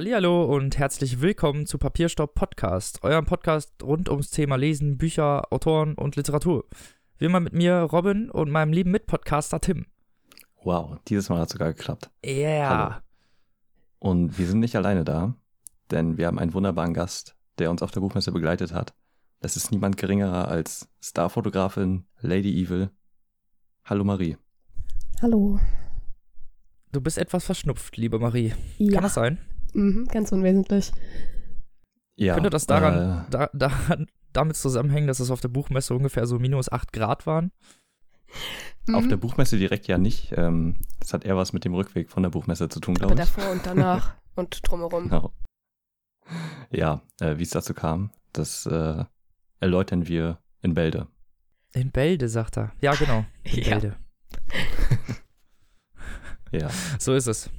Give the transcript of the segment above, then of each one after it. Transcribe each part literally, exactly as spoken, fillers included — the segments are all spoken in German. Hallihallo und herzlich willkommen zu Papierstopp Podcast, eurem Podcast rund ums Thema Lesen, Bücher, Autoren und Literatur. Wie immer mit mir, Robin, und meinem lieben Mitpodcaster Tim. Wow, dieses Mal hat es sogar geklappt. Ja. Yeah. Und wir sind nicht alleine da, denn wir haben einen wunderbaren Gast, der uns auf der Buchmesse begleitet hat. Das ist niemand geringerer als Starfotografin Lady Evil. Hallo Marie. Hallo. Du bist etwas verschnupft, liebe Marie. Ja. Kann das sein? Mhm, ganz unwesentlich. Ja. Könnte das daran, äh, da, da, damit zusammenhängen, dass es auf der Buchmesse ungefähr so minus acht Grad waren? Mhm. Auf der Buchmesse direkt ja nicht. Ähm, das hat eher was mit dem Rückweg von der Buchmesse zu tun, glaube ich. Aber davor und danach und drumherum. Genau. Ja, äh, wie es dazu kam, das äh, erläutern wir in Bälde. In Bälde, sagt er. Ja, genau. In ja. Bälde. Ja. So ist es.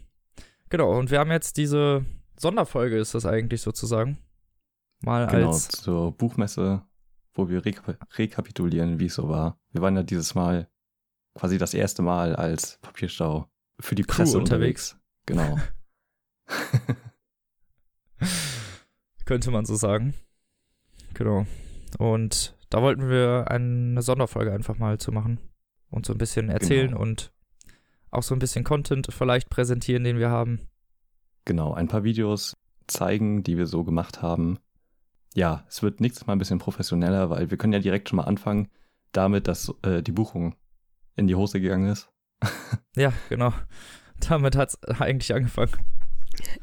Genau, und wir haben jetzt diese Sonderfolge, ist das eigentlich sozusagen, mal genau, als... Genau, zur Buchmesse, wo wir reka- rekapitulieren, wie es so war. Wir waren ja dieses Mal quasi das erste Mal als Papierstau für die Presse unterwegs. unterwegs. Genau. Könnte man so sagen. Genau. Und da wollten wir eine Sonderfolge einfach mal zu machen und so ein bisschen erzählen genau. und... auch so ein bisschen Content vielleicht präsentieren, den wir haben. Genau, ein paar Videos zeigen, die wir so gemacht haben. Ja, es wird nächstes Mal ein bisschen professioneller, weil wir können ja direkt schon mal anfangen damit, dass äh, die Buchung in die Hose gegangen ist. Ja, genau. Damit hat es eigentlich angefangen.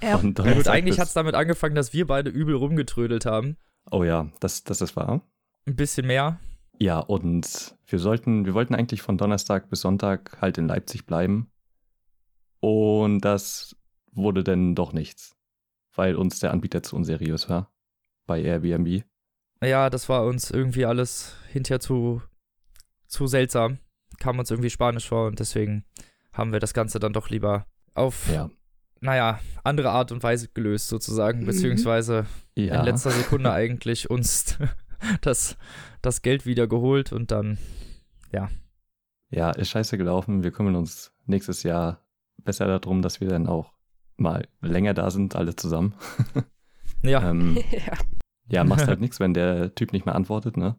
Ja, und ja gut, eigentlich hat es damit angefangen, dass wir beide übel rumgetrödelt haben. Oh ja, das, das ist wahr. Ein bisschen mehr. Ja, und wir sollten, wir wollten eigentlich von Donnerstag bis Sonntag halt in Leipzig bleiben. Und das wurde dann doch nichts, weil uns der Anbieter zu unseriös war bei Airbnb. Ja, das war uns irgendwie alles hinterher zu, zu seltsam. Kam uns irgendwie spanisch vor und deswegen haben wir das Ganze dann doch lieber auf, ja. naja, andere Art und Weise gelöst sozusagen, mhm. beziehungsweise ja. in letzter Sekunde eigentlich uns... Das, das Geld wieder geholt und dann, ja. Ja, ist scheiße gelaufen. Wir kümmern uns nächstes Jahr besser darum, dass wir dann auch mal länger da sind, alle zusammen. Ja. ähm, ja. Ja, machst halt nichts, wenn der Typ nicht mehr antwortet, ne?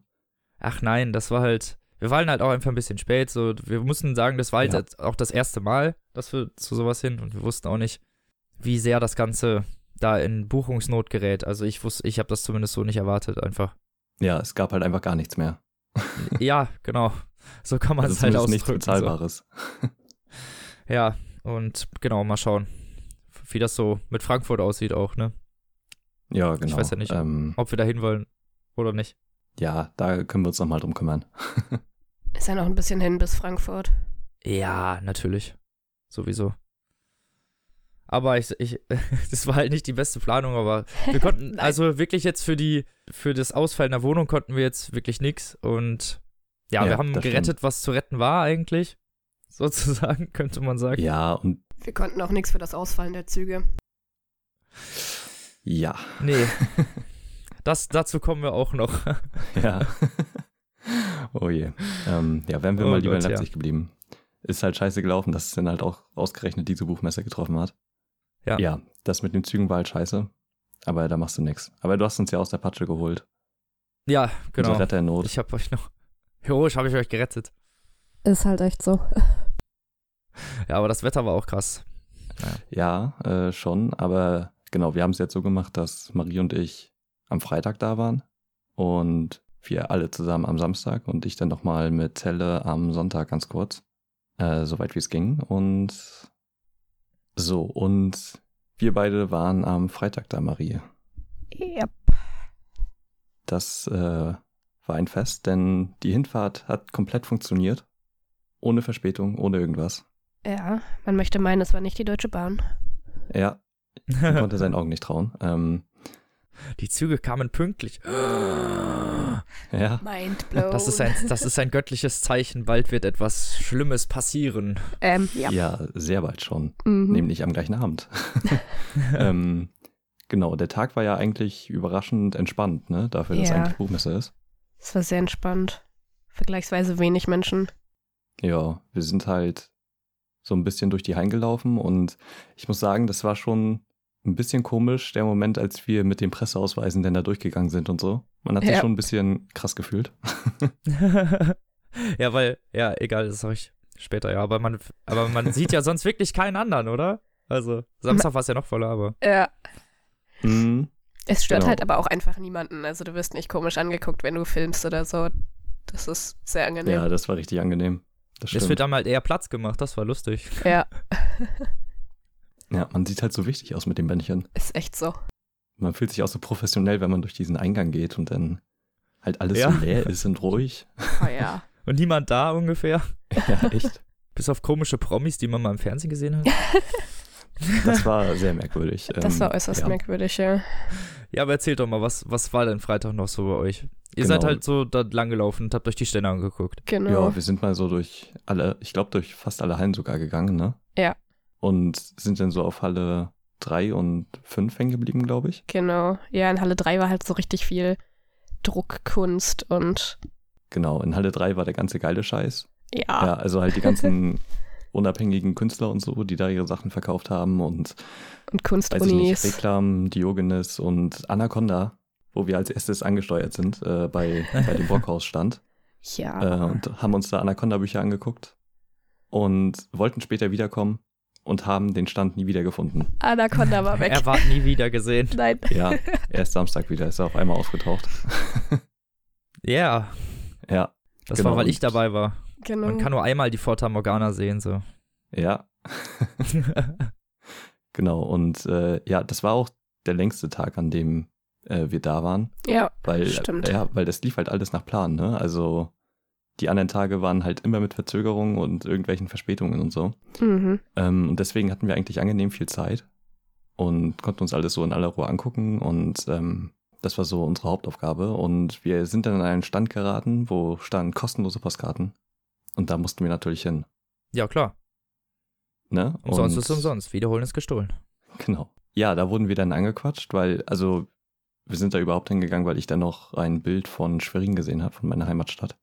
Ach nein, das war halt, wir waren halt auch einfach ein bisschen spät. So, wir mussten sagen, das war halt ja. auch das erste Mal, dass wir zu sowas hin und wir wussten auch nicht, wie sehr das Ganze da in Buchungsnot gerät. Also ich wusste, ich habe das zumindest so nicht erwartet einfach. Ja, es gab halt einfach gar nichts mehr. Ja, genau. So kann man also es halt ausdrücken. Nichts Bezahlbares. So. Ja, und genau, mal schauen, wie das so mit Frankfurt aussieht auch, ne? Ja, genau. Ich weiß ja nicht, ähm, ob wir da hin wollen oder nicht. Ja, da können wir uns nochmal drum kümmern. Ist ja noch ein bisschen hin bis Frankfurt. Ja, natürlich. Sowieso. Aber ich, ich, das war halt nicht die beste Planung, aber wir konnten, also wirklich jetzt für die, für das Ausfallen der Wohnung konnten wir jetzt wirklich nichts und ja, ja wir haben gerettet, stimmt. was zu retten war eigentlich, sozusagen, könnte man sagen. Ja, und wir konnten auch nichts für das Ausfallen der Züge. Ja. Nee, das, dazu kommen wir auch noch. Ja. Oh je. Ähm, ja, wären wir oh mal lieber Gott, in Leipzig ja. geblieben. Ist halt scheiße gelaufen, dass es dann halt auch ausgerechnet diese Buchmesse getroffen hat. Ja. ja, das mit den Zügen war halt scheiße, aber da machst du nichts. Aber du hast uns ja aus der Patsche geholt. Ja, genau. Unser Retter in Not. Ich hab euch noch, heroisch habe ich euch gerettet. Ist halt echt so. Ja, aber das Wetter war auch krass. Ja, ja äh, schon, aber genau, wir haben es jetzt so gemacht, dass Marie und ich am Freitag da waren und wir alle zusammen am Samstag und ich dann nochmal mit Zelle am Sonntag ganz kurz, äh, soweit wie es ging und... So, und wir beide waren am Freitag da, Marie. Yep. Das äh, war ein Fest, denn die Hinfahrt hat komplett funktioniert. Ohne Verspätung, ohne irgendwas. Ja, man möchte meinen, es war nicht die Deutsche Bahn. Ja, man konnte seinen Augen nicht trauen. Ähm, die Züge kamen pünktlich. Ja. Mindblown. Das ist ein, das ist ein göttliches Zeichen. Bald wird etwas Schlimmes passieren. Ähm, ja. ja, sehr bald schon. Mhm. Nämlich am gleichen Abend. ähm, genau, der Tag war ja eigentlich überraschend entspannt, ne? Dafür, ja. dass eigentlich Buchmesse ist. Es war sehr entspannt. Vergleichsweise wenig Menschen. Ja, wir sind halt so ein bisschen durch die Hallen gelaufen und ich muss sagen, das war schon ein bisschen komisch, der Moment, als wir mit den Presseausweisen denn da durchgegangen sind und so. Man hat sich ja. schon ein bisschen krass gefühlt. Ja, weil, ja, egal, das sag ich später, ja. Aber man, aber man sieht ja sonst wirklich keinen anderen, oder? Also, Samstag war es ja noch voller, aber. Ja. Mhm. Es stört genau. halt aber auch einfach niemanden. Also, du wirst nicht komisch angeguckt, wenn du filmst oder so. Das ist sehr angenehm. Ja, das war richtig angenehm. Das, das wird dann halt eher Platz gemacht, das war lustig. Ja. Ja, man sieht halt so wichtig aus mit den Bändchen. Ist echt so. Man fühlt sich auch so professionell, wenn man durch diesen Eingang geht und dann halt alles ja. so leer ist und ruhig. Oh ja. Und niemand da ungefähr. Ja, echt. Bis auf komische Promis, die man mal im Fernsehen gesehen hat. Das war sehr merkwürdig. Das ähm, war äußerst ja. merkwürdig, ja. Ja, aber erzählt doch mal, was, was war denn Freitag noch so bei euch? Ihr genau. seid halt so da lang gelaufen und habt euch die Stände angeguckt. Genau. Ja, wir sind mal so durch alle, ich glaube durch fast alle Hallen sogar gegangen, ne? Ja. Und sind dann so auf Halle drei und fünf hängen geblieben, glaube ich. Genau. Ja, in Halle drei war halt so richtig viel Druckkunst und... Genau, in Halle drei war der ganze geile Scheiß. Ja. Ja, also halt die ganzen unabhängigen Künstler und so, die da ihre Sachen verkauft haben und... Und Kunstunis. Weiß ich nicht, Reclam, Diogenes und Anaconda, wo wir als erstes angesteuert sind, äh, bei, bei dem Brockhausstand. Ja. Äh, und haben uns da Anaconda-Bücher angeguckt und wollten später wiederkommen. Und haben den Stand nie wieder gefunden. Anaconda war weg. Er war nie wieder gesehen. Nein. Ja, erst Samstag wieder, ist er auf einmal aufgetaucht. Yeah. Ja. Das genau. war, weil ich dabei war. Genau. Man kann nur einmal die Fata Morgana sehen, so. Ja. Genau, und äh, ja, das war auch der längste Tag, an dem äh, wir da waren. Ja, weil, stimmt. Ja, weil das lief halt alles nach Plan, ne? Also... Die anderen Tage waren halt immer mit Verzögerungen und irgendwelchen Verspätungen und so. Mhm. Ähm, und deswegen hatten wir eigentlich angenehm viel Zeit und konnten uns alles so in aller Ruhe angucken. Und ähm, das war so unsere Hauptaufgabe. Und wir sind dann an einen Stand geraten, wo standen kostenlose Postkarten. Und da mussten wir natürlich hin. Ja, klar. Ne? Umsonst und ist umsonst. Wiederholen ist gestohlen. Genau. Ja, da wurden wir dann angequatscht, weil, also, wir sind da überhaupt hingegangen, weil ich dann noch ein Bild von Schwerin gesehen habe, von meiner Heimatstadt.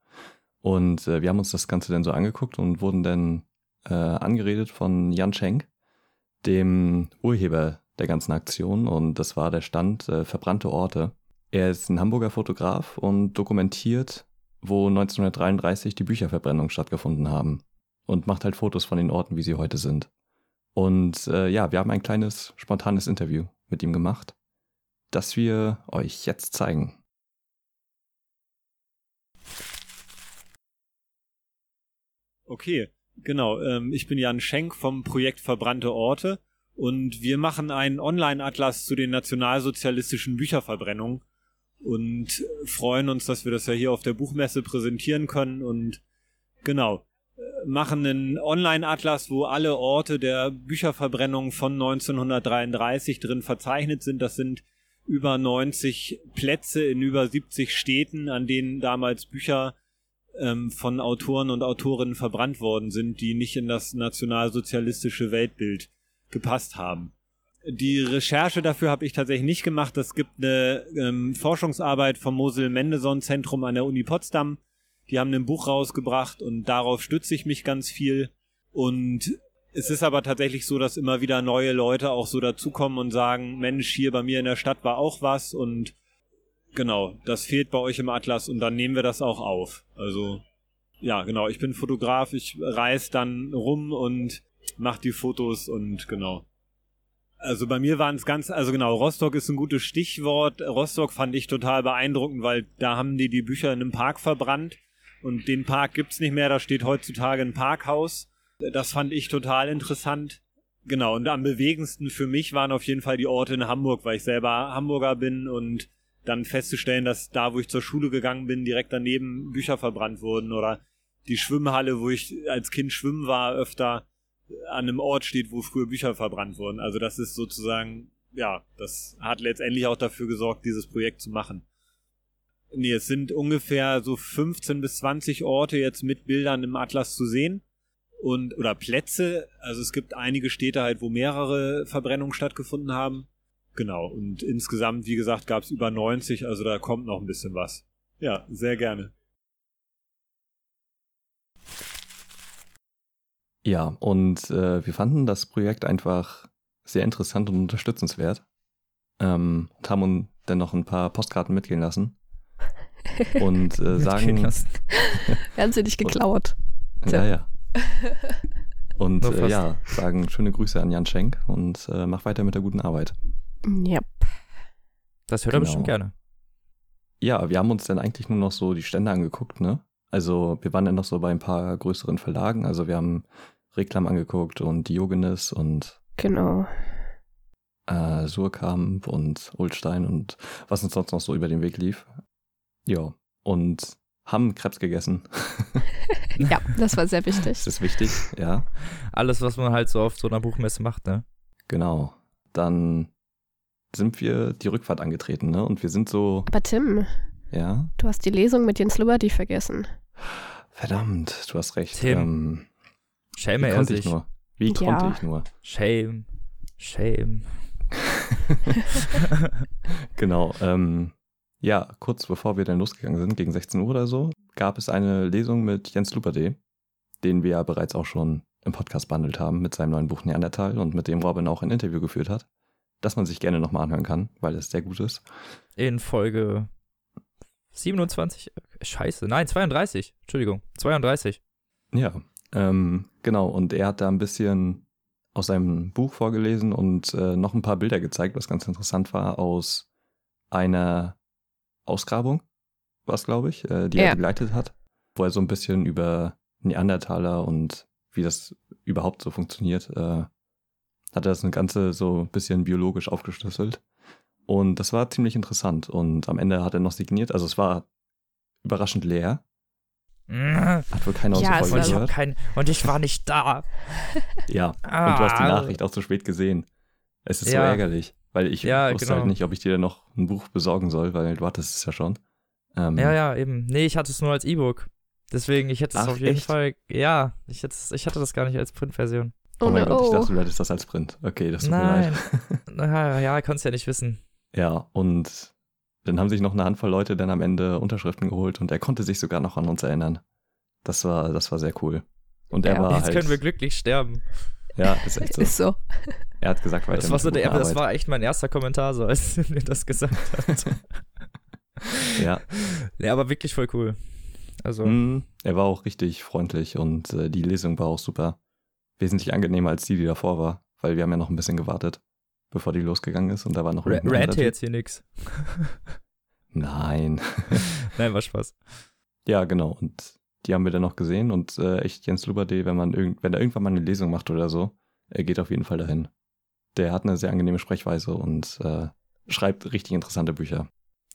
Und äh, wir haben uns das Ganze dann so angeguckt und wurden dann äh, angeredet von Jan Schenk, dem Urheber der ganzen Aktion. Und das war der Stand äh, Verbrannte Orte. Er ist ein Hamburger Fotograf und dokumentiert, wo neunzehnhundertdreiunddreißig die Bücherverbrennung stattgefunden haben. Und macht halt Fotos von den Orten, wie sie heute sind. Und äh, ja, wir haben ein kleines, spontanes Interview mit ihm gemacht, das wir euch jetzt zeigen. Okay, genau. Ich bin Jan Schenk vom Projekt Verbrannte Orte und wir machen einen Online-Atlas zu den nationalsozialistischen Bücherverbrennungen und freuen uns, dass wir das ja hier auf der Buchmesse präsentieren können und genau, machen einen Online-Atlas, wo alle Orte der Bücherverbrennung von neunzehnhundertdreiunddreißig drin verzeichnet sind. Das sind über neunzig Plätze in über siebzig Städten, an denen damals Bücher von Autoren und Autorinnen verbrannt worden sind, die nicht in das nationalsozialistische Weltbild gepasst haben. Die Recherche dafür habe ich tatsächlich nicht gemacht. Es gibt eine ähm, Forschungsarbeit vom Mosel-Mendeson-Zentrum an der Uni Potsdam. Die haben ein Buch rausgebracht und darauf stütze ich mich ganz viel. Und es ist aber tatsächlich so, dass immer wieder neue Leute auch so dazukommen und sagen, Mensch, hier bei mir in der Stadt war auch was und genau, das fehlt bei euch im Atlas und dann nehmen wir das auch auf. Also, ja, genau, ich bin Fotograf, ich reise dann rum und mache die Fotos und genau. Also bei mir waren es ganz, also genau, Rostock ist ein gutes Stichwort. Rostock fand ich total beeindruckend, weil da haben die die Bücher in einem Park verbrannt und den Park gibt's nicht mehr, da steht heutzutage ein Parkhaus. Das fand ich total interessant. Genau, und am bewegendsten für mich waren auf jeden Fall die Orte in Hamburg, weil ich selber Hamburger bin und dann festzustellen, dass da, wo ich zur Schule gegangen bin, direkt daneben Bücher verbrannt wurden oder die Schwimmhalle, wo ich als Kind schwimmen war, öfter an einem Ort steht, wo früher Bücher verbrannt wurden. Also das ist sozusagen, ja, das hat letztendlich auch dafür gesorgt, dieses Projekt zu machen. Nee, es sind ungefähr so fünfzehn bis zwanzig Orte jetzt mit Bildern im Atlas zu sehen und oder Plätze. Also es gibt einige Städte halt, wo mehrere Verbrennungen stattgefunden haben. Genau, und insgesamt, wie gesagt, gab es über neunzig, also da kommt noch ein bisschen was. Ja, sehr gerne. Ja, und äh, wir fanden das Projekt einfach sehr interessant und unterstützenswert. Ähm, und haben uns dann noch ein paar Postkarten mitgehen lassen. Und äh, sagen... Wir haben sie nicht geklaut. Und, ja, ja. Und äh, ja, sagen schöne Grüße an Jan Schenk und äh, mach weiter mit der guten Arbeit. Ja. Yep. Das hört er genau. Bestimmt gerne. Ja, wir haben uns dann eigentlich nur noch so die Stände angeguckt, ne? Also wir waren dann noch so bei ein paar größeren Verlagen. Also wir haben Reclam angeguckt und Diogenes und... Genau. Äh, Suhrkamp und Ullstein und was uns sonst noch so über den Weg lief. Ja, und haben Krebs gegessen. Ja, das war sehr wichtig. Das ist wichtig, ja. Alles, was man halt so auf so einer Buchmesse macht, ne? Genau. Dann sind wir die Rückfahrt angetreten, ne? Und wir sind so... Aber Tim, ja? Du hast die Lesung mit Jens Luberdi vergessen. Verdammt, du hast recht. Tim, ähm, shame er sich. Nur? Wie konnte ja. ich nur? Shame, shame. Genau, ähm... ja, kurz bevor wir dann losgegangen sind, gegen sechzehn Uhr oder so, gab es eine Lesung mit Jens Luberdi, den wir ja bereits auch schon im Podcast behandelt haben mit seinem neuen Buch Neandertal und mit dem Robin auch ein Interview geführt hat, das man sich gerne nochmal anhören kann, weil es sehr gut ist. In Folge siebenundzwanzig, scheiße, nein, zweiunddreißig, Entschuldigung, zweiunddreißig. Ja, ähm, genau, und er hat da ein bisschen aus seinem Buch vorgelesen und äh, noch ein paar Bilder gezeigt, was ganz interessant war, aus einer Ausgrabung war es, glaube ich, äh, die ja. er begleitet hat, wo er so ein bisschen über Neandertaler und wie das überhaupt so funktioniert, äh, hat er das Ganze so ein bisschen biologisch aufgeschlüsselt. Und das war ziemlich interessant. Und am Ende hat er noch signiert. Also es war überraschend leer. Hat wohl keiner ja, aus der Folge gehört. Kein, und ich war nicht da. Ja, ah. und du hast die Nachricht auch zu spät gesehen. Es ist ja. so ärgerlich. Weil ich ja, wusste genau. halt nicht, ob ich dir dann noch ein Buch besorgen soll, weil du hattest es ja schon. Ähm, ja, ja, eben. Nee, ich hatte es nur als E-Book. Deswegen, ich hätte es Ach, auf jeden echt? Fall, ja, ich, hätte, ich hatte das gar nicht als Printversion. Oh, oh mein no. Gott, ich dachte, du hattest das als Print. Okay, das tut Nein. mir leid. Ja, ja, kannst ja nicht wissen. Ja, und dann haben sich noch eine Handvoll Leute dann am Ende Unterschriften geholt und er konnte sich sogar noch an uns erinnern. Das war, das war sehr cool. Und ja, er war jetzt halt, können wir glücklich sterben. Ja, ist echt so. Ist so. Er hat gesagt, weiter. Das war, so der, das war echt mein erster Kommentar, so als er mir das gesagt hat. Ja. Ja, aber wirklich voll cool. Also. Mm, er war auch richtig freundlich und äh, die Lesung war auch super. Wesentlich angenehmer als die, die davor war, weil wir haben ja noch ein bisschen gewartet, bevor die losgegangen ist und da war noch R- Rante jetzt hier nix. Nein. Nein, war Spaß. Ja, genau. Und die haben wir dann noch gesehen und äh, echt Jens Luberdi, wenn man irgend, wenn er irgendwann mal eine Lesung macht oder so, er geht auf jeden Fall dahin. Der hat eine sehr angenehme Sprechweise und äh, schreibt richtig interessante Bücher.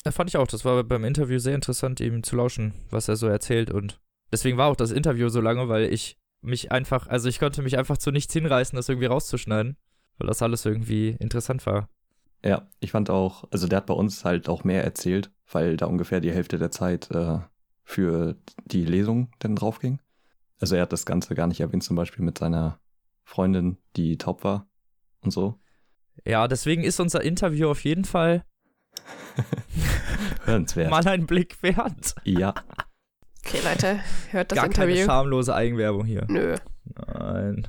Das fand ich auch. Das war beim Interview sehr interessant, ihm zu lauschen, was er so erzählt. Und deswegen war auch das Interview so lange, weil ich mich einfach, also ich konnte mich einfach zu nichts hinreißen, das irgendwie rauszuschneiden, weil das alles irgendwie interessant war. Ja, ich fand auch, also der hat bei uns halt auch mehr erzählt, weil da ungefähr die Hälfte der Zeit äh, für die Lesung dann drauf ging. Also er hat das Ganze gar nicht erwähnt, zum Beispiel mit seiner Freundin, die taub war und so. Ja, deswegen ist unser Interview auf jeden Fall hörenswert. Mal einen Blick wert. Ja. Okay, Leute, hört das Gar Interview. Keine schamlose Eigenwerbung hier. Nö. Nein.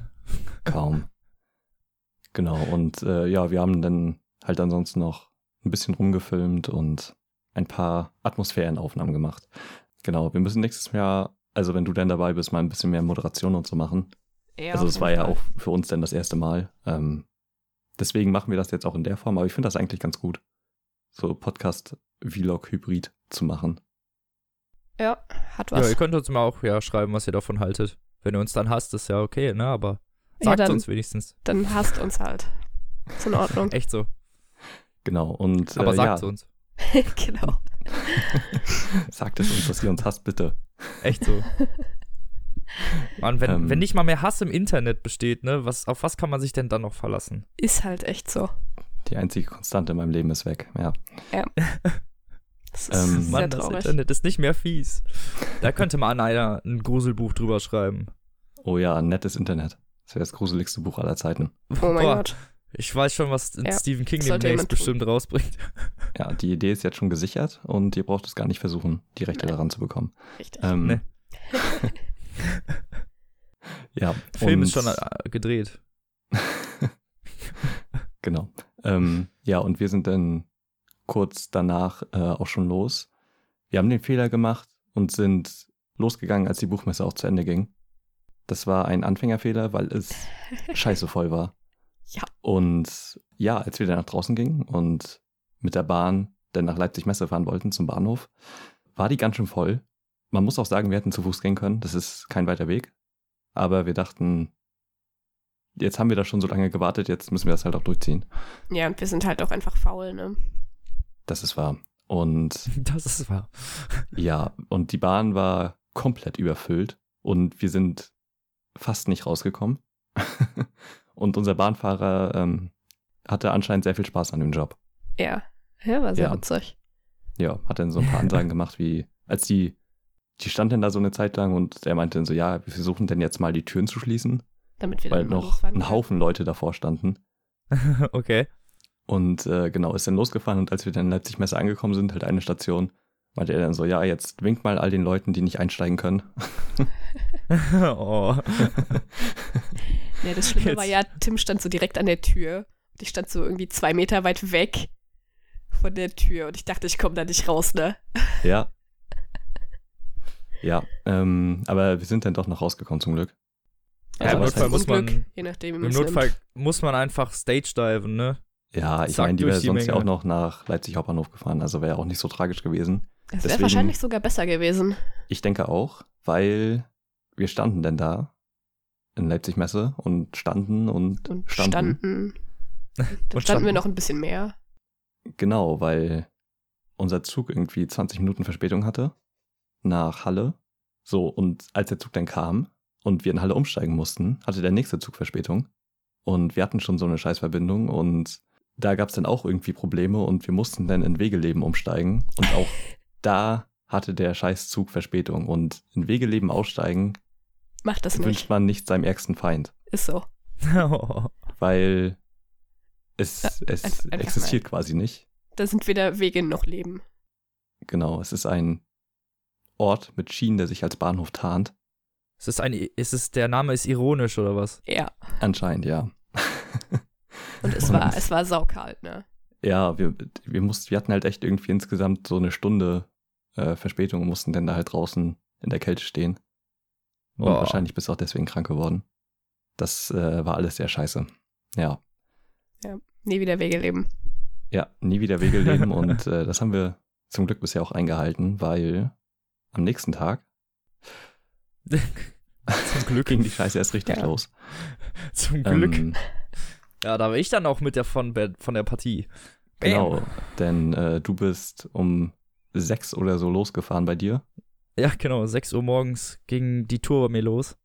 Kaum. Genau, und äh, ja, wir haben dann halt ansonsten noch ein bisschen rumgefilmt und ein paar Atmosphärenaufnahmen gemacht. Genau, wir müssen nächstes Jahr, also wenn du dann dabei bist, mal ein bisschen mehr Moderation und so machen. Ja, also es war ja auch für uns dann das erste Mal. Ähm, deswegen machen wir das jetzt auch in der Form, aber ich finde das eigentlich ganz gut, so Podcast-Vlog-Hybrid zu machen. Ja, hat was. Ja, ihr könnt uns mal auch ja, schreiben, was ihr davon haltet. Wenn ihr uns dann hasst, ist ja okay, ne? Aber sagt ja, dann, uns wenigstens. Dann hasst uns halt. Ist in Ordnung. Echt so. Genau. Und, aber äh, sagt ja. uns. Genau. Sagt es uns, dass ihr uns hasst, bitte. Echt so. Mann, wenn, ähm, wenn nicht mal mehr Hass im Internet besteht, ne, was, auf was kann man sich denn dann noch verlassen? Ist halt echt so. Die einzige Konstante in meinem Leben ist weg, ja. Ja. Das ist ähm, sehr Mann, traurig. Das Internet ist nicht mehr fies. Da könnte mal einer ein Gruselbuch drüber schreiben. Oh ja, ein nettes Internet. Das wäre das gruseligste Buch aller Zeiten. Oh mein Boah, Gott. Ich weiß schon, was ja. Stephen King demnächst bestimmt tun. Rausbringt. Ja, die Idee ist jetzt schon gesichert und ihr braucht es gar nicht versuchen, die Rechte nee. daran zu bekommen. Richtig. Ähm, nee. Ja, Film ist schon gedreht. Genau. Ähm, ja, und wir sind dann kurz danach äh, auch schon los. Wir haben den Fehler gemacht und sind losgegangen, als die Buchmesse auch zu Ende ging. Das war ein Anfängerfehler, weil es scheiße voll war. Ja. Und ja, als wir dann nach draußen gingen und mit der Bahn dann nach Leipzig-Messe fahren wollten zum Bahnhof, war die ganz schön voll. Man muss auch sagen, wir hätten zu Fuß gehen können. Das ist kein weiter Weg. Aber wir dachten, jetzt haben wir da schon so lange gewartet, jetzt müssen wir das halt auch durchziehen. Ja, und wir sind halt auch einfach faul, ne? Das ist wahr. Und das ist wahr. Ja, und die Bahn war komplett überfüllt und wir sind fast nicht rausgekommen. Und unser Bahnfahrer ähm, hatte anscheinend sehr viel Spaß an dem Job. Ja, ja, war sehr ja. witzig. Ja, hat dann so ein paar Ansagen gemacht, wie als die, die stand dann da so eine Zeit lang und er meinte dann so, ja, wir versuchen denn jetzt mal die Türen zu schließen, damit wir weil noch ein Haufen Leute davor standen. Okay. Und äh, genau, ist dann losgefahren und als wir dann in Leipzig-Messe angekommen sind, halt eine Station, meinte er dann so, ja, jetzt winkt mal all den Leuten, die nicht einsteigen können. Oh. Ja, das Schlimme jetzt. war ja, Tim stand so direkt an der Tür. Ich stand so irgendwie zwei Meter weit weg von der Tür und ich dachte, ich komme da nicht raus, ne? Ja. Ja, ähm, aber wir sind dann doch noch rausgekommen, zum Glück. Also, ja, im Notfall muss man, Glück, je nachdem, im Notfall nimmt. muss man einfach Stage-diven, ne? Ja, ich meine, die wäre sonst Menge. ja auch noch nach Leipzig Hauptbahnhof gefahren, also wäre ja auch nicht so tragisch gewesen. Das wäre wahrscheinlich sogar besser gewesen. Ich denke auch, weil wir standen denn da in Leipzig-Messe und standen und, und standen. standen. Dann standen, standen wir noch ein bisschen mehr. Genau, weil unser Zug irgendwie zwanzig Minuten Verspätung hatte nach Halle. So, und als der Zug dann kam und wir in Halle umsteigen mussten, hatte der nächste Zug Verspätung. Und wir hatten schon so eine Scheißverbindung und da gab es dann auch irgendwie Probleme und wir mussten dann in Wegeleben umsteigen. Und auch da hatte der Scheißzug Verspätung. Und in Wegeleben aussteigen Macht das nicht. wünscht man nicht seinem ärgsten Feind. Ist so. Weil es, es Einf- existiert mal. quasi nicht. Da sind weder Wege noch Leben. Genau, es ist ein Ort mit Schienen, der sich als Bahnhof tarnt. Es ist ein, es ist, der Name ist ironisch, oder was? Ja. Anscheinend, ja. Und es war, es war saukalt, ne? Ja, wir, wir mussten, wir hatten halt echt irgendwie insgesamt so eine Stunde äh, Verspätung und mussten dann da halt draußen in der Kälte stehen. Und oh. wahrscheinlich bist du auch deswegen krank geworden. Das äh, war alles sehr scheiße. Ja. Ja, nie wieder Wegeleben. Ja, nie wieder Wegeleben und äh, das haben wir zum Glück bisher auch eingehalten, weil am nächsten Tag Zum Glück ging die Scheiße erst richtig ja. los. Zum Glück. Ähm, ja, da war ich dann auch mit der von, von der Partie. Bam. Genau, denn äh, du bist um sechs oder so losgefahren bei dir. Ja, genau, sechs Uhr morgens ging die Tour bei mir los.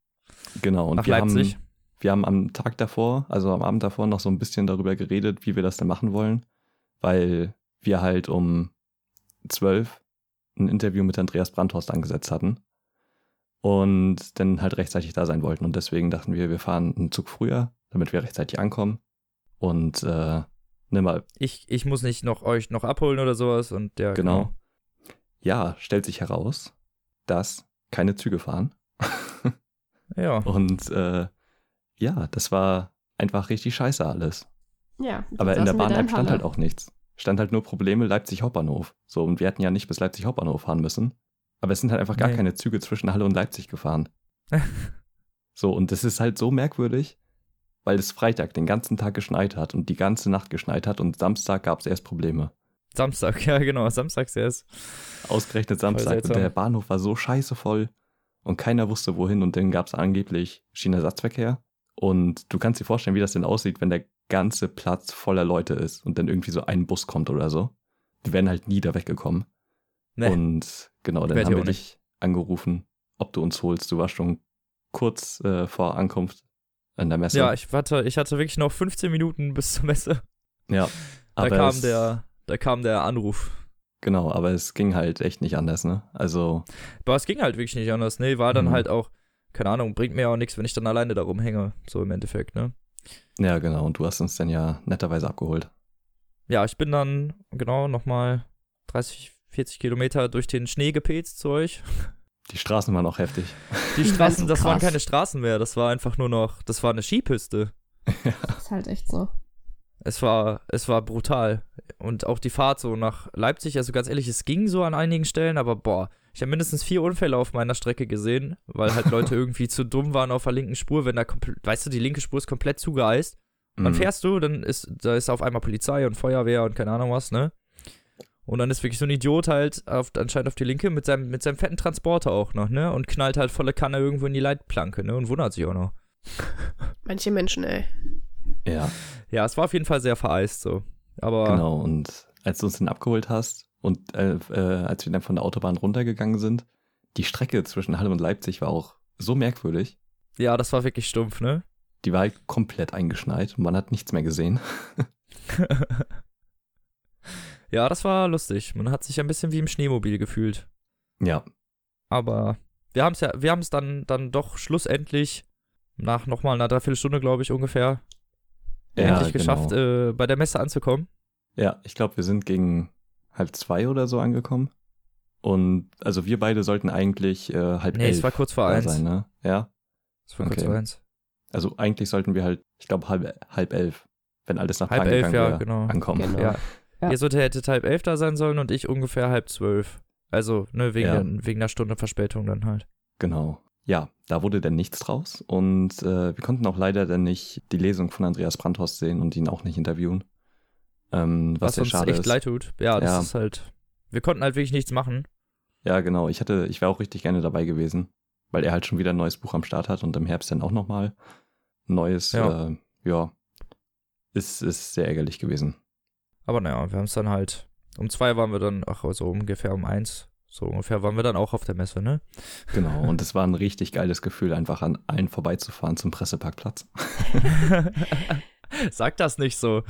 Genau, und nach wir Leipzig. Haben, wir haben am Tag davor, also am Abend davor, noch so ein bisschen darüber geredet, wie wir das denn machen wollen, weil wir halt um zwölf ein Interview mit Andreas Brandhorst angesetzt hatten. Und dann halt rechtzeitig da sein wollten. Und deswegen dachten wir, wir fahren einen Zug früher, damit wir rechtzeitig ankommen. Und äh, nimm mal. Ich, ich muss nicht noch euch noch abholen oder sowas. Und ja, genau. genau. Ja, stellt sich heraus, dass keine Züge fahren. Ja. Und äh, ja, das war einfach richtig scheiße alles. Ja. Aber in der Bahn-App stand halt auch nichts. Stand halt nur Probleme Leipzig Hauptbahnhof. So, und wir hätten ja nicht bis Leipzig Hauptbahnhof fahren müssen. Aber es sind halt einfach gar nee. keine Züge zwischen Halle und Leipzig gefahren. So, und das ist halt so merkwürdig, weil es Freitag den ganzen Tag geschneit hat und die ganze Nacht geschneit hat und Samstag gab es erst Probleme. Samstag, ja genau, samstags erst. Ausgerechnet Samstag und der Bahnhof war so scheiße voll und keiner wusste wohin und dann gab es angeblich Schienenersatzverkehr. Und du kannst dir vorstellen, wie das denn aussieht, wenn der ganze Platz voller Leute ist und dann irgendwie so ein Bus kommt oder so. Die wären halt nie da weggekommen. Nee. Und genau, dann haben wir dich angerufen, ob du uns holst. Du warst schon kurz äh, vor Ankunft an der Messe. Ja, ich hatte, ich hatte wirklich noch fünfzehn Minuten bis zur Messe. Ja, aber da kam, es, der, da kam der Anruf. Genau, aber es ging halt echt nicht anders, ne? Also. Aber es ging halt wirklich nicht anders, ne? War dann mhm. halt auch, keine Ahnung, bringt mir ja auch nichts, wenn ich dann alleine da rumhänge, so im Endeffekt, ne? Ja, genau, und du hast uns dann ja netterweise abgeholt. Ja, ich bin dann, genau, nochmal dreißig, vierzig Kilometer durch den Schnee gepetzt zu euch. Die Straßen waren auch heftig. Die Straßen, das waren keine Straßen mehr, das war einfach nur noch, das war eine Skipiste. Ja. Das ist halt echt so. Es war, es war brutal. Und auch die Fahrt so nach Leipzig, also ganz ehrlich, es ging so an einigen Stellen, aber boah, ich habe mindestens vier Unfälle auf meiner Strecke gesehen, weil halt Leute irgendwie zu dumm waren auf der linken Spur, wenn da komplett, weißt du, die linke Spur ist komplett zugeeist. Und dann fährst du, dann ist, da ist auf einmal Polizei und Feuerwehr und keine Ahnung was, ne? Und dann ist wirklich so ein Idiot halt auf, anscheinend auf die Linke mit seinem, mit seinem fetten Transporter auch noch, ne? Und knallt halt volle Kanne irgendwo in die Leitplanke, ne? Und wundert sich auch noch. Manche Menschen, ey. Ja. Ja, es war auf jeden Fall sehr vereist, so. Aber genau, und als du uns den abgeholt hast und äh, äh, als wir dann von der Autobahn runtergegangen sind, die Strecke zwischen Halle und Leipzig war auch so merkwürdig. Ja, das war wirklich stumpf, ne? Die war halt komplett eingeschneit und man hat nichts mehr gesehen. Ja, das war lustig. Man hat sich ein bisschen wie im Schneemobil gefühlt. Ja. Aber wir haben es ja, wir haben es dann, dann doch schlussendlich nach nochmal einer Dreiviertelstunde, glaube ich, ungefähr, ja, endlich genau. geschafft, äh, bei der Messe anzukommen. Ja, ich glaube, wir sind gegen halb zwei oder so angekommen. Und also wir beide sollten eigentlich äh, halb nee, elf Nee, es war kurz vor eins. Sein, ne? Ja? Es war okay. kurz vor eins. Also eigentlich sollten wir halt, ich glaube, halb, halb elf, wenn alles nach Plan halb gegangen elf, wäre, ja, genau. ankommen. Genau. Ja. Ja. Ihr solltet hättet halb elf da sein sollen und ich ungefähr halb zwölf. Also ne, wegen, ja. der, wegen einer Stunde Verspätung dann halt. Genau. Ja, da wurde dann nichts draus und äh, wir konnten auch leider dann nicht die Lesung von Andreas Brandhorst sehen und ihn auch nicht interviewen. Ähm, was was sehr uns schade echt ist. leid tut. Ja, das ja. ist halt, wir konnten halt wirklich nichts machen. Ja, genau. Ich hatte, ich wäre auch richtig gerne dabei gewesen, weil er halt schon wieder ein neues Buch am Start hat und im Herbst dann auch nochmal neues, ja, äh, ja ist, ist sehr ärgerlich gewesen. Aber naja, wir haben es dann halt, um zwei waren wir dann, ach, also ungefähr um eins, so ungefähr waren wir dann auch auf der Messe, ne? Genau, und es war ein richtig geiles Gefühl, einfach an allen vorbeizufahren zum Presseparkplatz. Sag das nicht so.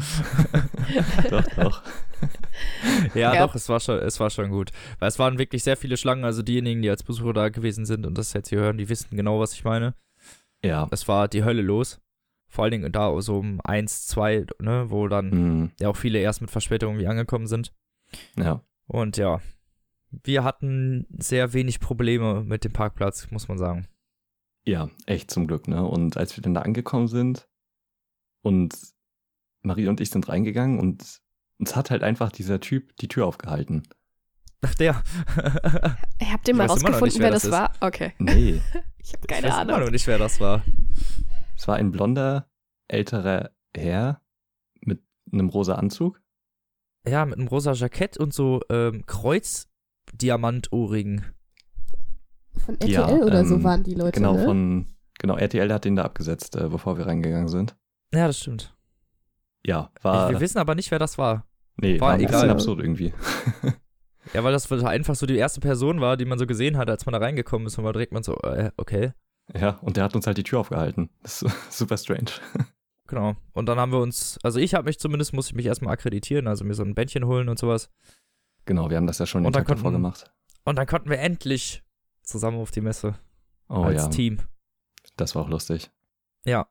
Doch, doch. Ja, ja, doch, es war schon, es war schon gut. Weil es waren wirklich sehr viele Schlangen, also diejenigen, die als Besucher da gewesen sind und das jetzt hier hören, die wissen genau, was ich meine. Ja. Es war die Hölle los. Vor allen Dingen da so um eins, zwei, ne, wo dann mhm. ja auch viele erst mit Verspätung irgendwie angekommen sind. Ja. Und ja, wir hatten sehr wenig Probleme mit dem Parkplatz, muss man sagen. Ja, echt zum Glück, ne? Und als wir dann da angekommen sind und Marie und ich sind reingegangen und uns hat halt einfach dieser Typ die Tür aufgehalten. Ach, der. Habt ihr mal rausgefunden, nicht, wer, wer das, das war? Okay. Nee. Ich hab keine ich Ahnung. Ich weiß immer noch nicht, wer das war. Es war ein blonder, älterer Herr mit einem rosa Anzug. Ja, mit einem rosa Jackett und so ähm, Kreuzdiamantohrringen. Von R T L ja, oder ähm, so waren die Leute, genau, ne? Von, genau, R T L hat den da abgesetzt, äh, bevor wir reingegangen sind. Ja, das stimmt. Ja, war... Ich, wir wissen aber nicht, wer das war. Nee, war, war ein egal. bisschen absurd irgendwie. Ja, weil das einfach so die erste Person war, die man so gesehen hat, als man da reingekommen ist. Und man direkt man so, äh, okay. Ja, und der hat uns halt die Tür aufgehalten. Das ist super strange. Genau. Und dann haben wir uns, also ich habe mich zumindest, musste ich mich erstmal akkreditieren, also mir so ein Bändchen holen und sowas. Genau, wir haben das ja schon den Tag davor gemacht. Und dann konnten wir endlich zusammen auf die Messe. Oh, als ja. Team. Das war auch lustig. Ja.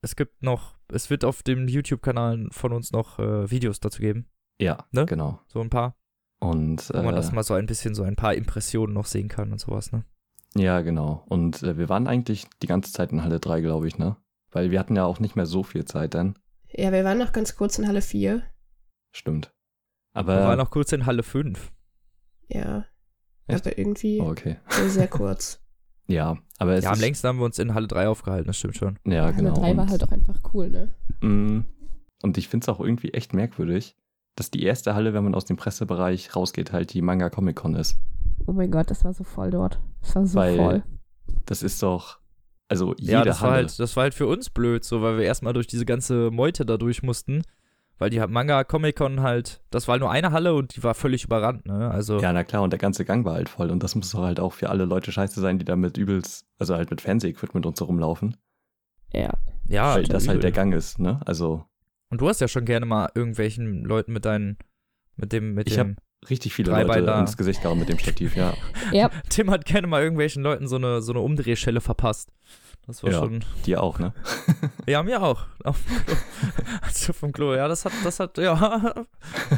Es gibt noch, es wird auf dem YouTube-Kanal von uns noch äh, Videos dazu geben. Ja, ne? Genau. So ein paar. Und, Wo man äh, das mal so ein bisschen, so ein paar Impressionen noch sehen kann und sowas, ne? Ja, genau. Und äh, wir waren eigentlich die ganze Zeit in Halle drei, glaube ich, ne? Weil wir hatten ja auch nicht mehr so viel Zeit dann. Ja, wir waren noch ganz kurz in Halle vier. Stimmt. Aber wir waren noch kurz in Halle fünf. Ja. Echt? Aber irgendwie oh, okay. sehr, sehr kurz. Ja, aber es ja, ist... am längsten haben wir uns in Halle drei aufgehalten, das stimmt schon. Ja, genau. Halle drei und, war halt auch einfach cool, ne? Mm, und ich finde es auch irgendwie echt merkwürdig, dass die erste Halle, wenn man aus dem Pressebereich rausgeht, halt die Manga-Comic-Con ist. Oh mein Gott, das war so voll dort. Das war so weil voll. Das ist doch, also jede ja, das Halle. War halt, das war halt für uns blöd, so, weil wir erstmal durch diese ganze Meute da durch mussten, weil die Manga-Comic-Con halt, das war nur eine Halle und die war völlig überrannt, ne? Also ja, na klar, und der ganze Gang war halt voll und das muss doch halt auch für alle Leute scheiße sein, die da mit übelst, also halt mit Fernseh-Equipment und so rumlaufen. Ja. Ja. Weil das übel. halt der Gang ist, ne? Also. Und du hast ja schon gerne mal irgendwelchen Leuten mit deinen, mit dem, mit ich dem... Richtig viele Leute ins Gesicht gehauen mit dem Stativ, ja. Yep. Tim hat gerne mal irgendwelchen Leuten so eine, so eine Umdrehschelle verpasst. Das war ja, schon. Dir auch, ne? Ja, mir auch. Auf dem Klo. Also vom Klo, ja, das hat, das hat, ja.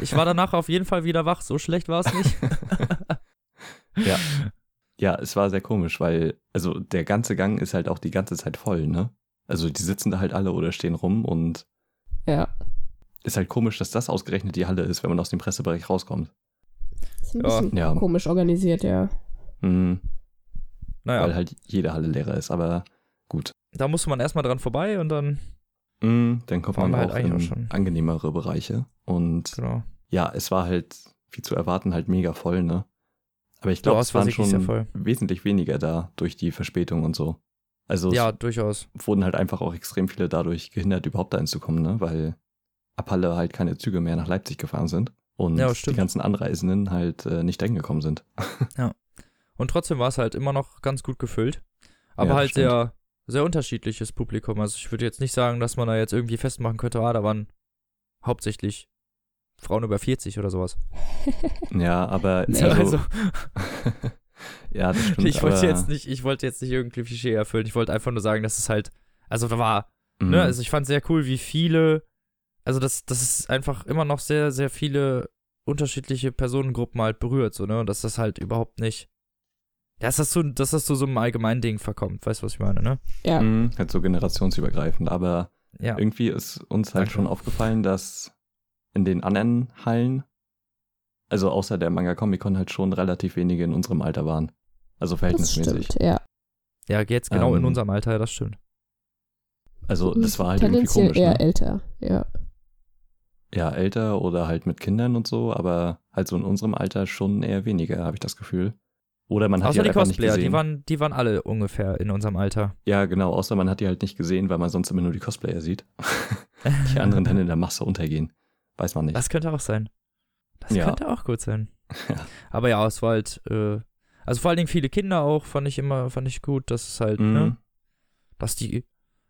Ich war danach auf jeden Fall wieder wach, so schlecht war es nicht. Ja. Ja, es war sehr komisch, weil, also der ganze Gang ist halt auch die ganze Zeit voll, ne? Also die sitzen da halt alle oder stehen rum und. Ja. Ist halt komisch, dass das ausgerechnet die Halle ist, wenn man aus dem Pressebereich rauskommt. Ist ein bisschen ja. komisch organisiert, ja. Mhm. Naja. Weil halt jede Halle leer ist, aber gut. Da musste man erstmal dran vorbei und dann... Mhm, dann kommt man halt auch in auch schon. angenehmere Bereiche. Und genau. ja, es war halt, wie zu erwarten, halt mega voll, ne? Aber ich glaube, es waren schon wesentlich weniger da durch die Verspätung und so. Also ja, durchaus. Wurden halt einfach auch extrem viele dadurch gehindert, überhaupt da hinzukommen, ne? Weil ab Halle halt keine Züge mehr nach Leipzig gefahren sind und ja, die ganzen Anreisenden halt äh, nicht dahin gekommen sind. Ja. Und trotzdem war es halt immer noch ganz gut gefüllt. Aber ja, halt stimmt. sehr, sehr unterschiedliches Publikum. Also ich würde jetzt nicht sagen, dass man da jetzt irgendwie festmachen könnte, ah, da waren hauptsächlich Frauen über vierzig oder sowas. Ja, aber... Nee, also, also ja, das stimmt. Ich wollte jetzt nicht, ich wollte jetzt nicht irgendein Klischee erfüllen. Ich wollte einfach nur sagen, dass es halt... Also da war... Mhm. Ne, also ich fand es sehr cool, wie viele... Also das, das ist einfach immer noch sehr, sehr viele unterschiedliche Personengruppen halt berührt. So, ne? Und dass das halt überhaupt nicht... Dass das so, dass das so, so einem allgemeinen Ding verkommt. Weißt du, was ich meine, ne? Ja. Mhm, halt so generationsübergreifend. Aber ja. irgendwie ist uns halt Danke. schon aufgefallen, dass... in den anderen Hallen, also außer der Manga Comic Con halt schon relativ wenige in unserem Alter waren. Also verhältnismäßig. Das stimmt, ja. Ja, jetzt genau ähm, in unserem Alter, das stimmt. Also das war halt irgendwie komisch. Tendenziell eher ne? älter, ja. Ja, älter oder halt mit Kindern und so, aber halt so in unserem Alter schon eher weniger, habe ich das Gefühl. Oder man hat außer die halt einfach Cosplayer, nicht gesehen. Die waren, die waren alle ungefähr in unserem Alter. Ja, genau, außer man hat die halt nicht gesehen, weil man sonst immer nur die Cosplayer sieht. Die anderen dann in der Masse untergehen. Weiß man nicht. Das könnte auch sein. Das ja. könnte auch gut sein. Ja. Aber ja, es war halt, äh, also vor allen Dingen viele Kinder auch, fand ich immer, fand ich gut, dass es halt, mhm. ne, dass die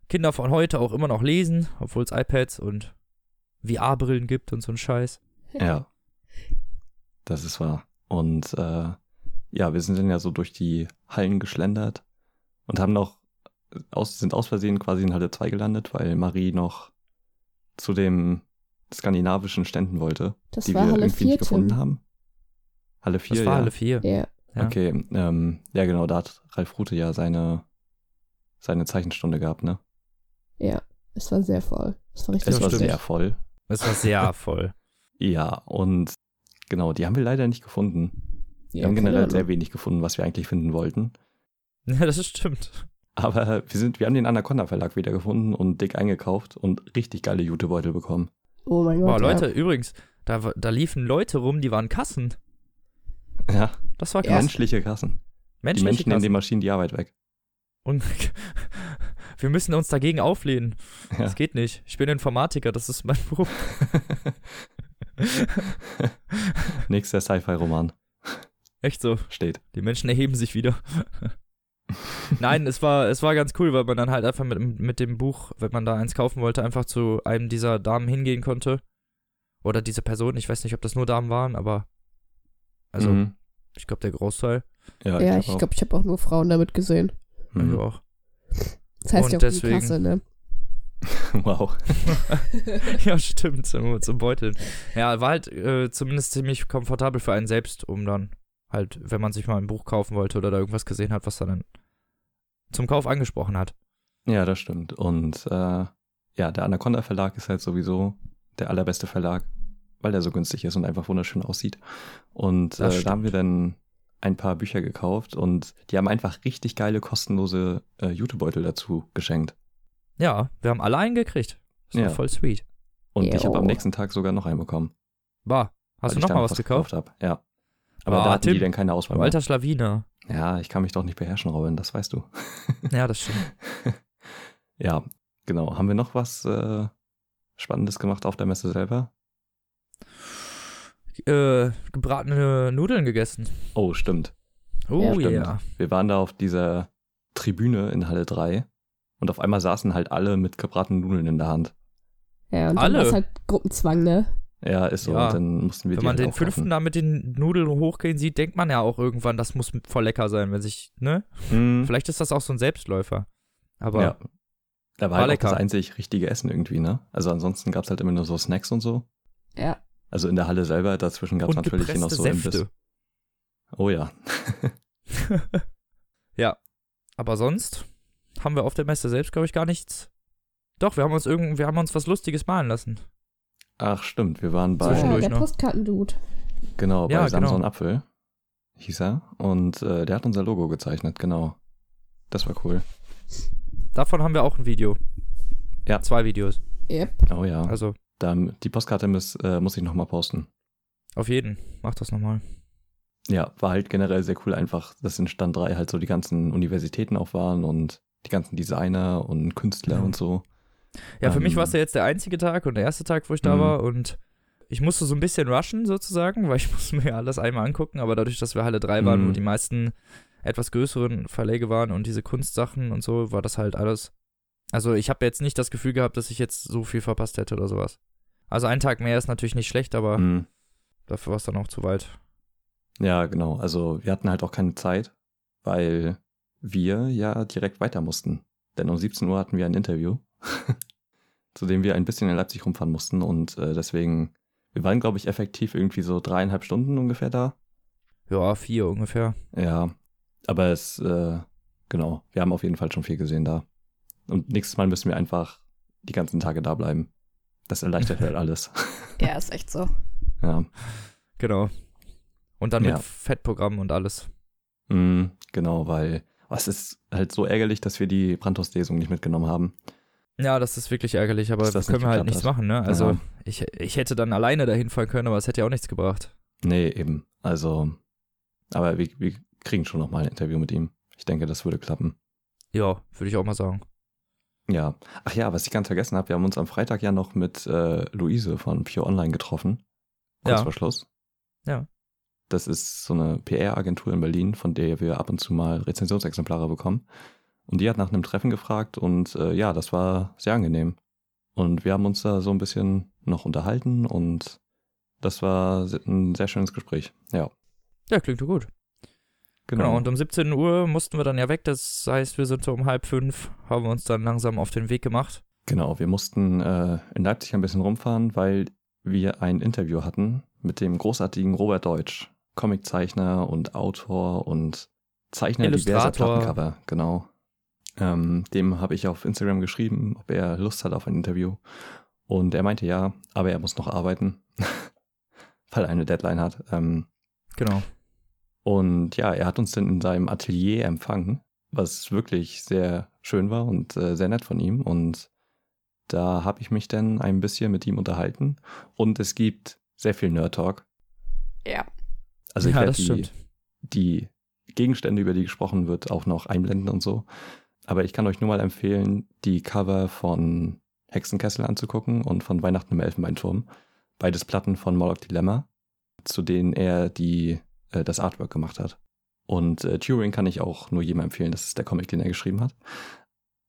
Kinder von heute auch immer noch lesen, obwohl es iPads und V R-Brillen gibt und so ein Scheiß. Ja, das ist wahr. Und äh, ja, wir sind dann ja so durch die Hallen geschlendert und haben noch, aus, sind aus Versehen quasi in Halle zwei gelandet, weil Marie noch zu dem skandinavischen Ständen wollte, das die wir Halle irgendwie vier, nicht gefunden Tim. haben. Halle vier, ja. Das war ja. Halle vier. Yeah. Ja. Okay, ähm, ja genau, da hat Ralf Rute ja seine, seine Zeichenstunde gehabt, ne? Ja, es war sehr voll. Es war richtig Es war sehr voll. Es war sehr voll. Ja, und genau, die haben wir leider nicht gefunden. Wir ja, haben generell Ahnung. sehr wenig gefunden, was wir eigentlich finden wollten. Ja, das stimmt. Aber wir sind, wir haben den Anaconda Verlag wieder gefunden und dick eingekauft und richtig geile Jutebeutel bekommen. Oh mein Gott. Boah, Leute, ja. übrigens, da, da liefen Leute rum, die waren Kassen. Ja. Das war krass. Menschliche Kassen. Menschliche die Menschen Kassen. Nehmen den Maschinen die Arbeit weg. Und wir müssen uns dagegen auflehnen. Ja. Das geht nicht. Ich bin Informatiker, das ist mein Beruf. Nächster Sci-Fi-Roman. Echt so. Steht. Die Menschen erheben sich wieder. Nein, es war, es war ganz cool, weil man dann halt einfach mit, mit dem Buch, wenn man da eins kaufen wollte, einfach zu einem dieser Damen hingehen konnte. Oder diese Person, ich weiß nicht, ob das nur Damen waren, aber also, mhm. ich glaube, der Großteil. Ja, ja ich glaube, ich, glaub, ich habe auch nur Frauen damit gesehen. Mhm. Ich auch. Das heißt Und ja auch deswegen, die Kasse, ne? Wow. Ja, stimmt, zum, zum Beuteln. Ja, war halt äh, zumindest ziemlich komfortabel für einen selbst, um dann halt, wenn man sich mal ein Buch kaufen wollte oder da irgendwas gesehen hat, was dann zum Kauf angesprochen hat. Ja, das stimmt. Und äh, ja, der Anaconda Verlag ist halt sowieso der allerbeste Verlag, weil der so günstig ist und einfach wunderschön aussieht. Und äh, da haben wir dann ein paar Bücher gekauft und die haben einfach richtig geile, kostenlose äh, Jutebeutel dazu geschenkt. Ja, wir haben alle einen gekriegt. Das war ja. voll sweet. Und Yo. ich habe am nächsten Tag sogar noch einen bekommen. Bah, hast du nochmal was gekauft? gekauft hab. Ja. Aber oh, da hatten Tim, die dann keine Auswahl mehr. Alter Schlawiner. Ja, ich kann mich doch nicht beherrschen, Robin, das weißt du. Ja, das stimmt. Ja, genau. Haben wir noch was äh, Spannendes gemacht auf der Messe selber? Äh, gebratene Nudeln gegessen. Oh, stimmt. Oh, ja. Stimmt. Yeah. Wir waren da auf dieser Tribüne in Halle drei und auf einmal saßen halt alle mit gebratenen Nudeln in der Hand. Ja, und dann alle. Das ist halt Gruppenzwang, ne? Ja, ist so. Ja. Dann mussten wir Wenn die man halt den aufhaken. Fünften da mit den Nudeln hochgehen sieht, denkt man ja auch irgendwann, das muss voll lecker sein, wenn sich, ne? Mm. Vielleicht ist das auch so ein Selbstläufer. Aber ja. Da war, war halt auch das einzig richtige Essen irgendwie, ne? Also ansonsten gab es halt immer nur so Snacks und so. Ja. Also in der Halle selber, dazwischen gab es natürlich noch so Imbiss. Oh ja. Ja. Aber sonst haben wir auf der Messe selbst, glaube ich, gar nichts. Doch, wir haben uns irgend, wir haben uns was Lustiges malen lassen. Ach stimmt, wir waren bei... Ja, der Postkartendude. Genau, bei ja, Samson genau. Apfel hieß er. Und äh, der hat unser Logo gezeichnet, genau. Das war cool. Davon haben wir auch ein Video. Ja. Zwei Videos. Yep. Oh ja. Also. Dann, die Postkarte muss, äh, muss ich nochmal posten. Auf jeden. Mach das nochmal. Ja, war halt generell sehr cool einfach, dass in Stand drei halt so die ganzen Universitäten auch waren und die ganzen Designer und Künstler mhm. und so. Ja, für ähm, mich war es ja jetzt der einzige Tag und der erste Tag, wo ich da mhm. war und ich musste so ein bisschen rushen sozusagen, weil ich musste mir alles einmal angucken, aber dadurch, dass wir Halle drei waren, mhm. wo die meisten etwas größeren Verläge waren und diese Kunstsachen und so, war das halt alles, also ich habe jetzt nicht das Gefühl gehabt, dass ich jetzt so viel verpasst hätte oder sowas. Also ein Tag mehr ist natürlich nicht schlecht, aber mhm. dafür war es dann auch zu weit. Ja, genau, also wir hatten halt auch keine Zeit, weil wir ja direkt weiter mussten, denn um siebzehn Uhr hatten wir ein Interview. Zu dem wir ein bisschen in Leipzig rumfahren mussten und äh, deswegen, wir waren, glaube ich, effektiv irgendwie so dreieinhalb Stunden ungefähr da. Ja, vier ungefähr. Ja, aber es, äh, genau, wir haben auf jeden Fall schon viel gesehen da. Und nächstes Mal müssen wir einfach die ganzen Tage da bleiben. Das erleichtert halt alles. Ja, ist echt so. Ja. Genau. Und dann ja. mit Fettprogramm und alles. Mm, genau, weil oh, es ist halt so ärgerlich, dass wir die Brandhorst-Lesung nicht mitgenommen haben. Ja, das ist wirklich ärgerlich, aber das können wir halt nichts machen, ne? Also, ja. ich, ich hätte dann alleine dahin fahren können, aber es hätte ja auch nichts gebracht. Nee, eben. Also, aber wir, wir kriegen schon nochmal ein Interview mit ihm. Ich denke, das würde klappen. Ja, würde ich auch mal sagen. Ja. Ach ja, was ich ganz vergessen habe, wir haben uns am Freitag ja noch mit äh, Luise von Pure Online getroffen. Kurz ja. vor Schluss. Ja. Das ist so eine P R-Agentur in Berlin, von der wir ab und zu mal Rezensionsexemplare bekommen. Und die hat nach einem Treffen gefragt und äh, ja, das war sehr angenehm. Und wir haben uns da so ein bisschen noch unterhalten und das war ein sehr schönes Gespräch, ja. Ja, klingt gut. Genau. Genau, und um siebzehn Uhr mussten wir dann ja weg, das heißt, wir sind so um halb fünf, haben wir uns dann langsam auf den Weg gemacht. Genau, wir mussten äh, in Leipzig ein bisschen rumfahren, weil wir ein Interview hatten mit dem großartigen Robert Deutsch, Comiczeichner und Autor und Zeichner diverser Plattencover, genau. Ähm, dem habe ich auf Instagram geschrieben, ob er Lust hat auf ein Interview. Und er meinte ja, aber er muss noch arbeiten, weil er eine Deadline hat. Ähm, genau. Und ja, er hat uns dann in seinem Atelier empfangen, was wirklich sehr schön war und äh, sehr nett von ihm. Und da habe ich mich dann ein bisschen mit ihm unterhalten. Und es gibt sehr viel Nerd-Talk. Ja. Also ich ja, werde die, die Gegenstände, über die gesprochen wird, auch noch einblenden und so. Aber ich kann euch nur mal empfehlen, die Cover von Hexenkessel anzugucken und von Weihnachten im Elfenbeinturm. Beides Platten von Morlock Dilemma, zu denen er die, äh, das Artwork gemacht hat. Und äh, Turing kann ich auch nur jedem empfehlen, das ist der Comic, den er geschrieben hat.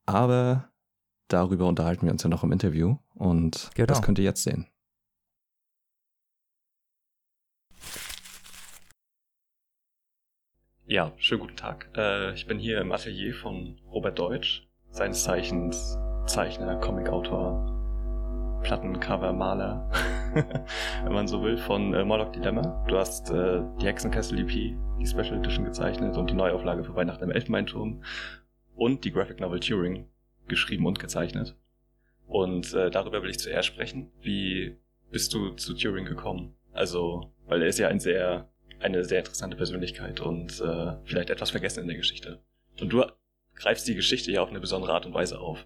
Aber darüber unterhalten wir uns ja noch im Interview und genau. Das könnt ihr jetzt sehen. Ja, schönen guten Tag. Äh, ich bin hier im Atelier von Robert Deutsch, seines Zeichens Zeichner, Comicautor, Plattencover, Maler, wenn man so will, von äh, Morlock Dilemma. Du hast äh, die Hexenkessel-E P, die Special Edition gezeichnet und die Neuauflage für Weihnachten im Elfenbeinturm und die Graphic Novel Turing geschrieben und gezeichnet. Und äh, darüber will ich zuerst sprechen. Wie bist du zu Turing gekommen? Also, weil er ist ja ein sehr... eine sehr interessante Persönlichkeit und äh, vielleicht etwas vergessen in der Geschichte. Und du greifst die Geschichte ja auf eine besondere Art und Weise auf.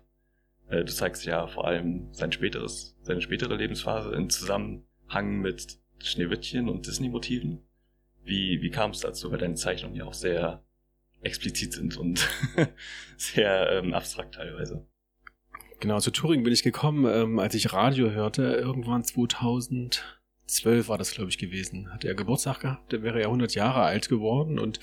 Äh, du zeigst ja vor allem sein späteres, seine spätere Lebensphase im Zusammenhang mit Schneewittchen und Disney-Motiven. Wie, wie kam es dazu, weil deine Zeichnungen ja auch sehr explizit sind und sehr ähm, abstrakt teilweise. Genau, zu Turing bin ich gekommen, ähm, als ich Radio hörte, irgendwann zweitausendzwölf war das, glaube ich, gewesen. Hat er Geburtstag gehabt, der wäre ja hundert Jahre alt geworden und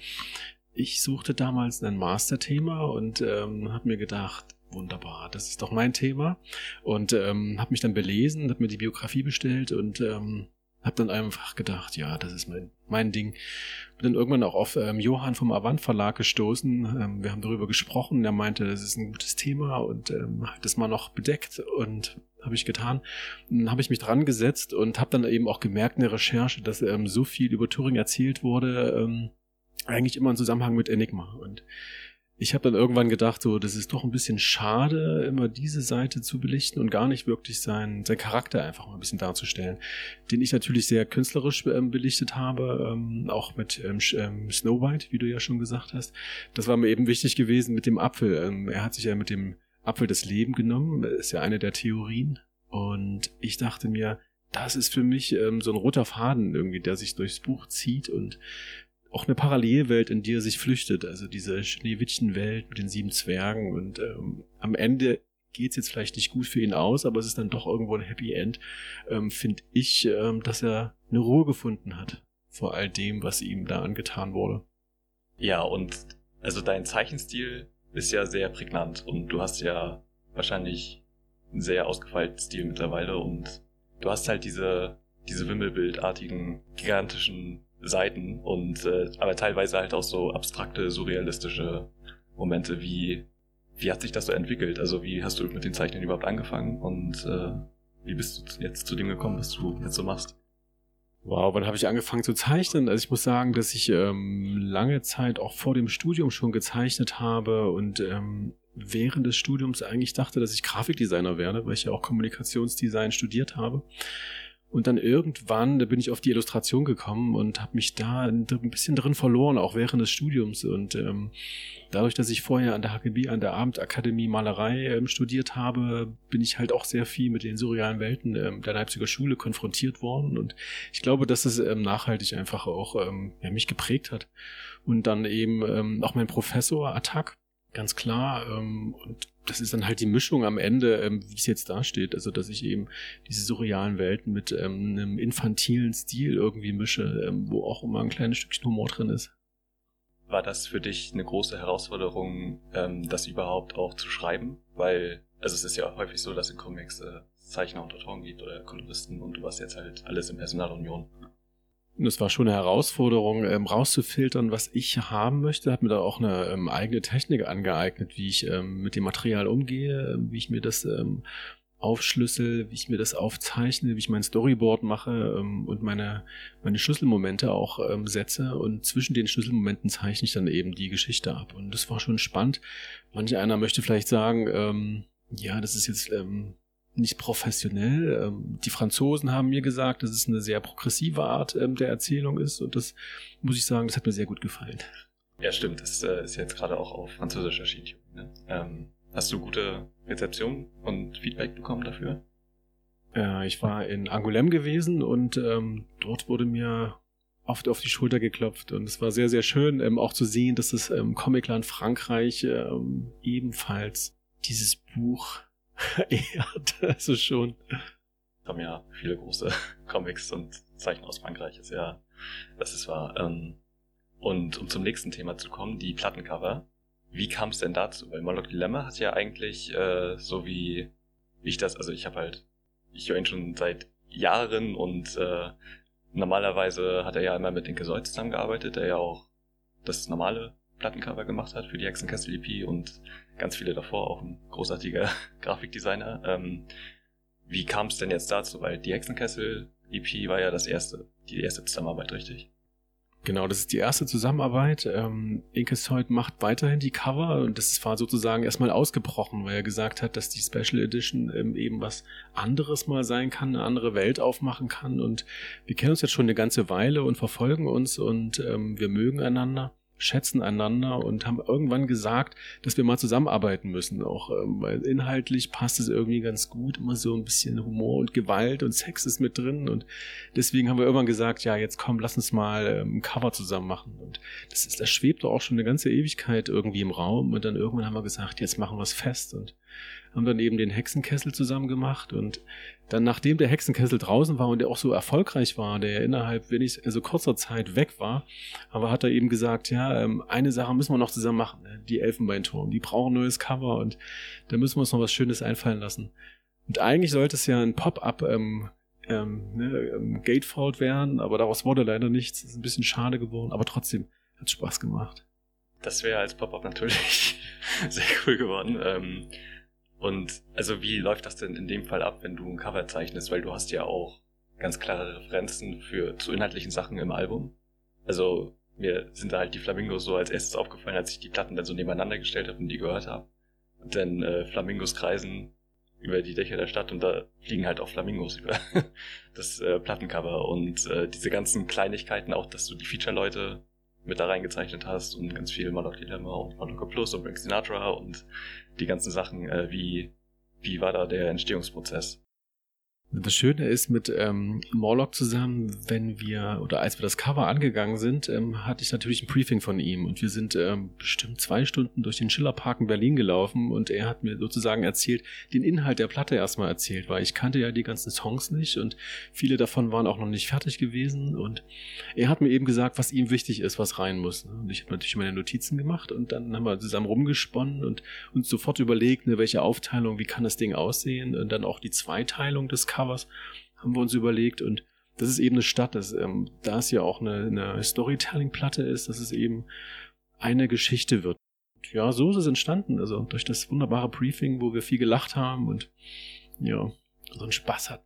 ich suchte damals ein Masterthema und ähm, habe mir gedacht, wunderbar, das ist doch mein Thema und ähm, habe mich dann belesen, habe mir die Biografie bestellt und ähm, habe dann einfach gedacht, ja, das ist mein mein Ding. Bin dann irgendwann auch auf ähm, Johann vom Avant Verlag gestoßen, ähm, wir haben darüber gesprochen, er meinte, das ist ein gutes Thema und ähm, habe das mal noch bedeckt und habe ich getan, habe ich mich dran gesetzt und habe dann eben auch gemerkt in der Recherche, dass ähm, so viel über Turing erzählt wurde, ähm, eigentlich immer im Zusammenhang mit Enigma. Und ich habe dann irgendwann gedacht, so, das ist doch ein bisschen schade, immer diese Seite zu belichten und gar nicht wirklich seinen, seinen Charakter einfach mal ein bisschen darzustellen, den ich natürlich sehr künstlerisch ähm, belichtet habe, ähm, auch mit ähm, Snow White, wie du ja schon gesagt hast. Das war mir eben wichtig gewesen mit dem Apfel. Ähm, er hat sich ja mit dem Apfel das Leben genommen, ist ja eine der Theorien. Und ich dachte mir, das ist für mich ähm, so ein roter Faden irgendwie, der sich durchs Buch zieht und auch eine Parallelwelt, in die er sich flüchtet. Also diese Schneewittchenwelt mit den sieben Zwergen. Und ähm, am Ende geht's jetzt vielleicht nicht gut für ihn aus, aber es ist dann doch irgendwo ein Happy End, ähm, finde ich, ähm, dass er eine Ruhe gefunden hat vor all dem, was ihm da angetan wurde. Ja, und also dein Zeichenstil ist ja sehr prägnant und du hast ja wahrscheinlich einen sehr ausgefeilten Stil mittlerweile und du hast halt diese, diese Wimmelbildartigen, gigantischen Seiten und äh, aber teilweise halt auch so abstrakte, surrealistische Momente. Wie, wie hat sich das so entwickelt? Also wie hast du mit den Zeichnen überhaupt angefangen und äh, wie bist du jetzt zu dem gekommen, was du jetzt so machst? Wow, wann habe ich angefangen zu zeichnen? Also ich muss sagen, dass ich ähm, lange Zeit auch vor dem Studium schon gezeichnet habe und ähm, während des Studiums eigentlich dachte, dass ich Grafikdesigner werde, weil ich ja auch Kommunikationsdesign studiert habe. Und dann irgendwann, da bin ich auf die Illustration gekommen und habe mich da ein bisschen drin verloren, auch während des Studiums. Und ähm, dadurch, dass ich vorher an der H K B, an der Abendakademie Malerei ähm, studiert habe, bin ich halt auch sehr viel mit den surrealen Welten ähm, der Leipziger Schule konfrontiert worden. Und ich glaube, dass es ähm, nachhaltig einfach auch ähm, ja, mich geprägt hat. Und dann eben ähm, auch mein Professor Attac, ganz klar. Ähm, und das ist dann halt die Mischung am Ende, ähm, wie es jetzt dasteht. Also, dass ich eben diese surrealen Welten mit ähm, einem infantilen Stil irgendwie mische, ähm, wo auch immer ein kleines Stückchen Humor drin ist. War das für dich eine große Herausforderung, ähm, das überhaupt auch zu schreiben? Weil, also es ist ja häufig so, dass in Comics äh, Zeichner und Autoren gibt oder Koloristen und du warst jetzt halt alles in Personalunion. Und es war schon eine Herausforderung, ähm, rauszufiltern, was ich haben möchte. Hat mir da auch eine ähm, eigene Technik angeeignet, wie ich ähm, mit dem Material umgehe, ähm, wie ich mir das ähm, aufschlüssel, wie ich mir das aufzeichne, wie ich mein Storyboard mache ähm, und meine, meine Schlüsselmomente auch ähm, setze. Und zwischen den Schlüsselmomenten zeichne ich dann eben die Geschichte ab. Und das war schon spannend. Manch einer möchte vielleicht sagen, ähm, ja, das ist jetzt... Ähm, nicht professionell. Die Franzosen haben mir gesagt, dass es eine sehr progressive Art der Erzählung ist und das muss ich sagen, das hat mir sehr gut gefallen. Ja, stimmt. Das ist jetzt gerade auch auf Französisch erschienen. Ne? Hast du gute Rezeption und Feedback bekommen dafür? Ich war in Angoulême gewesen und dort wurde mir oft auf die Schulter geklopft und es war sehr, sehr schön auch zu sehen, dass das Comicland Frankreich ebenfalls dieses Buch ja, das ist schon. Es haben ja viele große Comics und Zeichen aus Frankreich, ist ja, das ist wahr. Und um zum nächsten Thema zu kommen, die Plattencover. Wie kam es denn dazu? Weil Morlock Dilemma hat ja eigentlich, äh, so wie ich das, also ich habe halt, ich höre ihn schon seit Jahren und äh, normalerweise hat er ja immer mit Inke Soll zusammengearbeitet, der ja auch das normale Plattencover gemacht hat für die Hexenkessel-E P und ganz viele davor, auch ein großartiger Grafikdesigner. Ähm, wie kam es denn jetzt dazu? Weil die Hexenkessel-E P war ja das erste, die erste Zusammenarbeit, richtig? Genau, das ist die erste Zusammenarbeit. Ähm, Inke Sold macht weiterhin die Cover und das war sozusagen erstmal ausgebrochen, weil er gesagt hat, dass die Special Edition ähm, eben was anderes mal sein kann, eine andere Welt aufmachen kann und wir kennen uns jetzt schon eine ganze Weile und verfolgen uns und ähm, wir mögen einander, schätzen einander und haben irgendwann gesagt, dass wir mal zusammenarbeiten müssen auch, weil inhaltlich passt es irgendwie ganz gut, immer so ein bisschen Humor und Gewalt und Sex ist mit drin und deswegen haben wir irgendwann gesagt, ja jetzt komm, lass uns mal ein Cover zusammen machen und das, ist, das schwebte auch schon eine ganze Ewigkeit irgendwie im Raum und dann irgendwann haben wir gesagt, jetzt machen wir es fest und haben dann eben den Hexenkessel zusammen gemacht und dann, nachdem der Hexenkessel draußen war und der auch so erfolgreich war, der innerhalb wenig, also kurzer Zeit weg war, aber hat er eben gesagt, ja, eine Sache müssen wir noch zusammen machen, die Elfenbeinturm, die brauchen ein neues Cover und da müssen wir uns noch was Schönes einfallen lassen. Und eigentlich sollte es ja ein Pop-Up ähm, ähm, ne, Gatefold werden, aber daraus wurde leider nichts, ist ein bisschen schade geworden, aber trotzdem hat es Spaß gemacht. Das wäre als Pop-Up natürlich sehr cool geworden, ähm, und also wie läuft das denn in dem Fall ab, wenn du ein Cover zeichnest? Weil du hast ja auch ganz klare Referenzen für zu inhaltlichen Sachen im Album. Also mir sind da halt die Flamingos so als erstes aufgefallen, als ich die Platten dann so nebeneinander gestellt habe und die gehört habe. Und dann äh, Flamingos kreisen über die Dächer der Stadt und da fliegen halt auch Flamingos über das äh, Plattencover. Und äh, diese ganzen Kleinigkeiten, auch dass du die Feature-Leute mit da reingezeichnet hast und ganz viel Morlock Dilemma und Morlock Plus und Frank Sinatra und die ganzen Sachen, äh, wie, wie war da der Entstehungsprozess? Das Schöne ist mit ähm, Morlock zusammen, wenn wir, oder als wir das Cover angegangen sind, ähm, hatte ich natürlich ein Briefing von ihm und wir sind ähm, bestimmt zwei Stunden durch den Schillerpark in Berlin gelaufen und er hat mir sozusagen erzählt, den Inhalt der Platte erstmal erzählt, weil ich kannte ja die ganzen Songs nicht und viele davon waren auch noch nicht fertig gewesen und er hat mir eben gesagt, was ihm wichtig ist, was rein muss. Ne? Und ich habe natürlich meine Notizen gemacht und dann haben wir zusammen rumgesponnen und uns sofort überlegt, ne, welche Aufteilung, wie kann das Ding aussehen und dann auch die Zweiteilung des Covers was haben wir uns überlegt und das ist eben eine Stadt, dass, ähm, da es ja auch eine, eine Storytelling-Platte ist, dass es eben eine Geschichte wird. Und ja, so ist es entstanden, also durch das wunderbare Briefing, wo wir viel gelacht haben und ja, so einen Spaß hatten.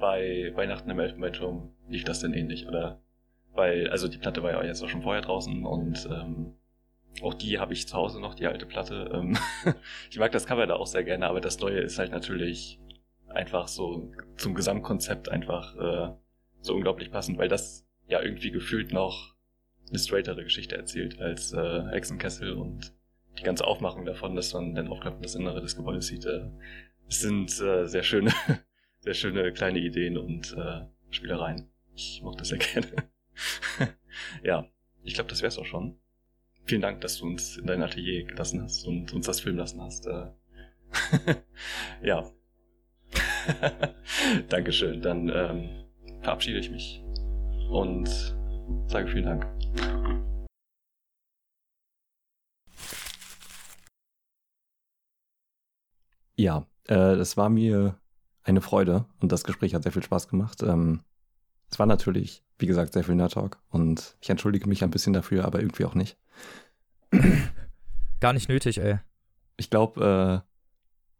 Bei Weihnachten im Elfenbeinturm lief das denn ähnlich, oder? Weil, also die Platte war ja jetzt auch schon vorher draußen und ähm, auch die habe ich zu Hause noch, die alte Platte. Ähm, ich mag das Cover da auch sehr gerne, aber das Neue ist halt natürlich einfach so zum Gesamtkonzept einfach äh, so unglaublich passend, weil das ja irgendwie gefühlt noch eine straightere Geschichte erzählt als äh, Hexenkessel und die ganze Aufmachung davon, dass man dann aufklappend das Innere des Gebäudes sieht. Äh, es sind äh, sehr schöne, sehr schöne kleine Ideen und äh, Spielereien. Ich mochte das sehr gerne. Ja, ich glaube, das wär's auch schon. Vielen Dank, dass du uns in dein Atelier gelassen hast und uns das filmen lassen hast. Äh, ja. Dankeschön, dann ähm, verabschiede ich mich und sage vielen Dank. Ja, äh, das war mir eine Freude und das Gespräch hat sehr viel Spaß gemacht. Ähm, es war natürlich, wie gesagt, sehr viel Nerd-Talk und ich entschuldige mich ein bisschen dafür, aber irgendwie auch nicht. Gar nicht nötig, ey. Ich glaube, äh,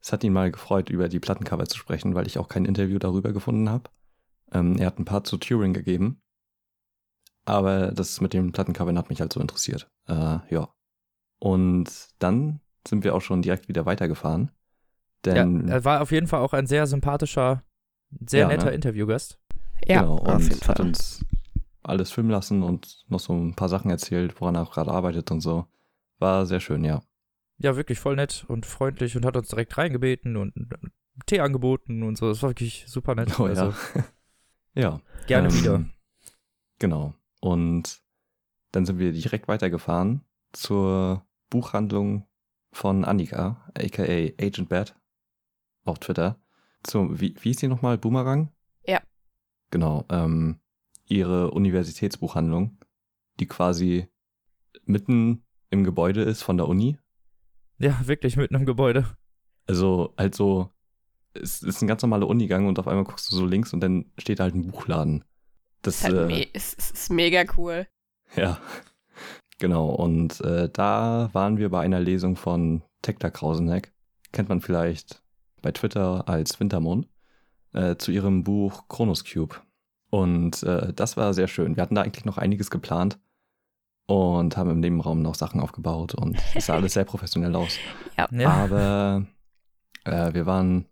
es hat ihn mal gefreut, über die Plattencover zu sprechen, weil ich auch kein Interview darüber gefunden habe. Ähm, er hat ein paar zu Turing gegeben. Aber das mit dem Plattencover hat mich halt so interessiert. Äh, ja. Und dann sind wir auch schon direkt wieder weitergefahren. Denn ja, er war auf jeden Fall auch ein sehr sympathischer, sehr ja, netter ne? Interviewgast. Ja, genau, und auf jeden Fall. Hat uns alles filmen lassen und noch so ein paar Sachen erzählt, woran er auch gerade arbeitet und so. War sehr schön, ja. Ja, wirklich voll nett und freundlich und hat uns direkt reingebeten und Tee angeboten und so. Das war wirklich super nett. Oh, also, ja. ja. Gerne ähm, wieder. Genau. Und dann sind wir direkt weitergefahren zur Buchhandlung von Annika, aka Agent Bad, auf Twitter. Zum, wie, wie ist die nochmal? Boomerang? Ja. Genau. Ähm, ihre Universitätsbuchhandlung, die quasi mitten im Gebäude ist von der Uni. Ja, wirklich, mitten im Gebäude. Also halt so, es ist ein ganz normaler Unigang und auf einmal guckst du so links und dann steht da halt ein Buchladen. Das ist, halt äh, me- ist, ist mega cool. Ja, genau. Und äh, da waren wir bei einer Lesung von Tektor Krauseneck. Kennt man vielleicht bei Twitter als Wintermond. Äh, zu ihrem Buch Chronos Cube. Und äh, das war sehr schön. Wir hatten da eigentlich noch einiges geplant. Und haben im Nebenraum noch Sachen aufgebaut und es sah alles sehr professionell aus. Ja. Aber äh, wir waren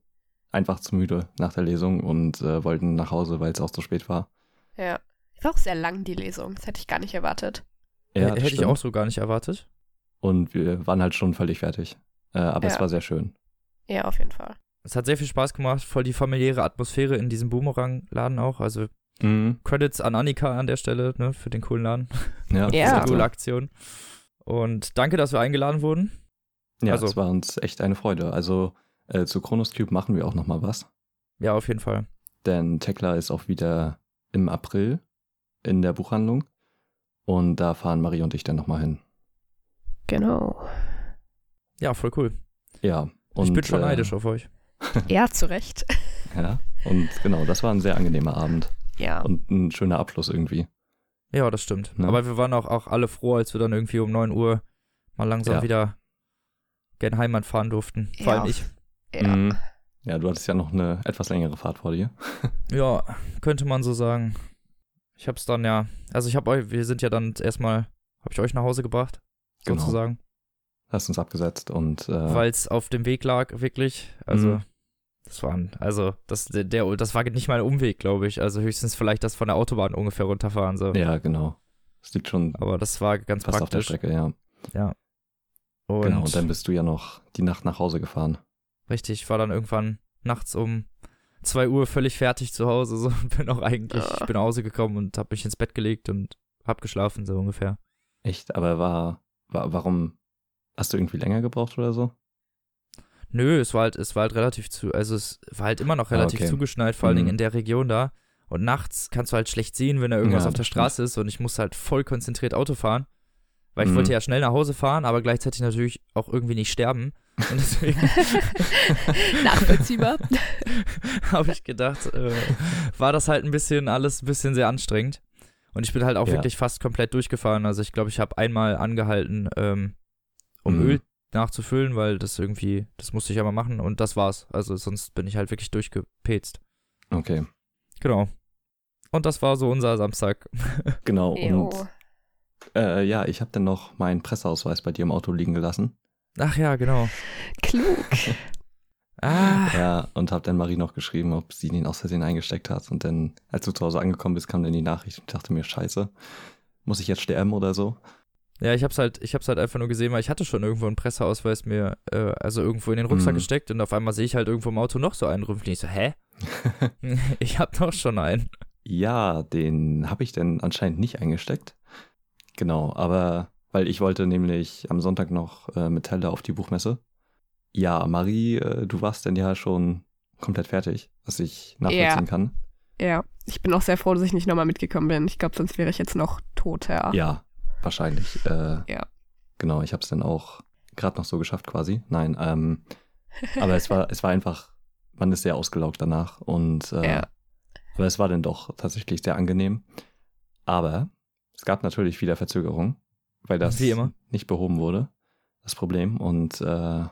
einfach zu müde nach der Lesung und äh, wollten nach Hause, weil es auch zu spät war. Ja, war auch sehr lang die Lesung, das hätte ich gar nicht erwartet. Ja, H- hätte stimmt. ich auch so gar nicht erwartet. Und wir waren halt schon völlig fertig, äh, aber ja. Es war sehr schön. Ja, auf jeden Fall. Es hat sehr viel Spaß gemacht, voll die familiäre Atmosphäre in diesem Boomerang-Laden auch, also Mhm. Credits an Annika an der Stelle, ne, für den coolen Laden. Ja, das ja. ist eine coole Aktion. Und danke, dass wir eingeladen wurden. Ja, also, das war uns echt eine Freude. Also äh, zu Chronos Cube machen wir auch nochmal was. Ja, auf jeden Fall. Denn Tekla ist auch wieder im April in der Buchhandlung. Und da fahren Marie und ich dann nochmal hin. Genau. Ja, voll cool. Ja. Und, ich bin schon äh, neidisch auf euch. Ja, zu Recht. Ja, und genau, das war ein sehr angenehmer Abend. Ja. Und ein schöner Abschluss irgendwie. Ja, das stimmt. Ja. Aber wir waren auch, auch alle froh, als wir dann irgendwie um neun Uhr mal langsam ja. wieder gen Heimat fahren durften. Ja. Vor allem ich. Ja. ja, du hattest ja noch eine etwas längere Fahrt vor dir. Ja, könnte man so sagen. Ich hab's dann ja, also ich hab euch, wir sind ja dann erstmal, hab ich euch nach Hause gebracht, genau. sozusagen. Hast uns abgesetzt und... Äh, weil es auf dem Weg lag, wirklich, also... Mhm. Das war, also, das, der, der, das war nicht mal ein Umweg, glaube ich. Also höchstens vielleicht das von der Autobahn ungefähr runterfahren. So. Ja, genau. Das liegt schon. Aber das war ganz praktisch. Auf der Strecke, ja. Ja. Und genau, und dann bist du ja noch die Nacht nach Hause gefahren. Richtig, ich war dann irgendwann nachts um zwei Uhr völlig fertig zu Hause. So, bin auch eigentlich, ah. ich bin nach Hause gekommen und habe mich ins Bett gelegt und habe geschlafen, so ungefähr. Echt? Aber war, war, warum, hast du irgendwie länger gebraucht oder so? Nö, es war halt, es war halt relativ zu, also es war halt immer noch relativ ah, okay. zugeschneit, vor allen Dingen mhm. in der Region da. Und nachts kannst du halt schlecht sehen, wenn da irgendwas ja, auf der stimmt. Straße ist, und ich musste halt voll konzentriert Auto fahren, weil ich mhm. wollte ja schnell nach Hause fahren, aber gleichzeitig natürlich auch irgendwie nicht sterben. Und deswegen nachvollziehbar. habe ich gedacht, äh, war das halt ein bisschen, alles ein bisschen sehr anstrengend. Und ich bin halt auch ja. wirklich fast komplett durchgefahren. Also ich glaube, ich habe einmal angehalten, ähm, um mhm. Öl nachzufüllen, weil das irgendwie, das musste ich ja mal machen, und das war's. Also sonst bin ich halt wirklich durchgepetzt. Okay. Genau. Und das war so unser Samstag. Genau. Und äh, ja, ich habe dann noch meinen Presseausweis bei dir im Auto liegen gelassen. Ach ja, genau. Klug. ah. Ja, und habe dann Marie noch geschrieben, ob sie ihn aus Versehen eingesteckt hat. Und dann, als du zu Hause angekommen bist, kam dann die Nachricht und ich dachte mir, scheiße, muss ich jetzt sterben oder so? Ja, ich hab's halt, ich hab's halt einfach nur gesehen, weil ich hatte schon irgendwo einen Presseausweis mir, äh, also irgendwo in den Rucksack mm. gesteckt, und auf einmal sehe ich halt irgendwo im Auto noch so einen Rümpfen. Ich so, hä? Ich hab doch schon einen. Ja, den habe ich denn anscheinend nicht eingesteckt. Genau, aber weil ich wollte nämlich am Sonntag noch äh, mit Halle auf die Buchmesse. Ja, Marie, äh, du warst denn ja schon komplett fertig, was ich nachvollziehen ja. kann. Ja, ich bin auch sehr froh, dass ich nicht nochmal mitgekommen bin. Ich glaube, sonst wäre ich jetzt noch tot, ja. Ja. Wahrscheinlich. Äh, ja. Genau, ich habe es dann auch gerade noch so geschafft quasi. Nein, ähm, aber es war es war einfach, man ist sehr ausgelaugt danach. Und äh, ja. aber es war dann doch tatsächlich sehr angenehm. Aber es gab natürlich wieder Verzögerung, weil das Wie immer. nicht behoben wurde, das Problem. Und äh,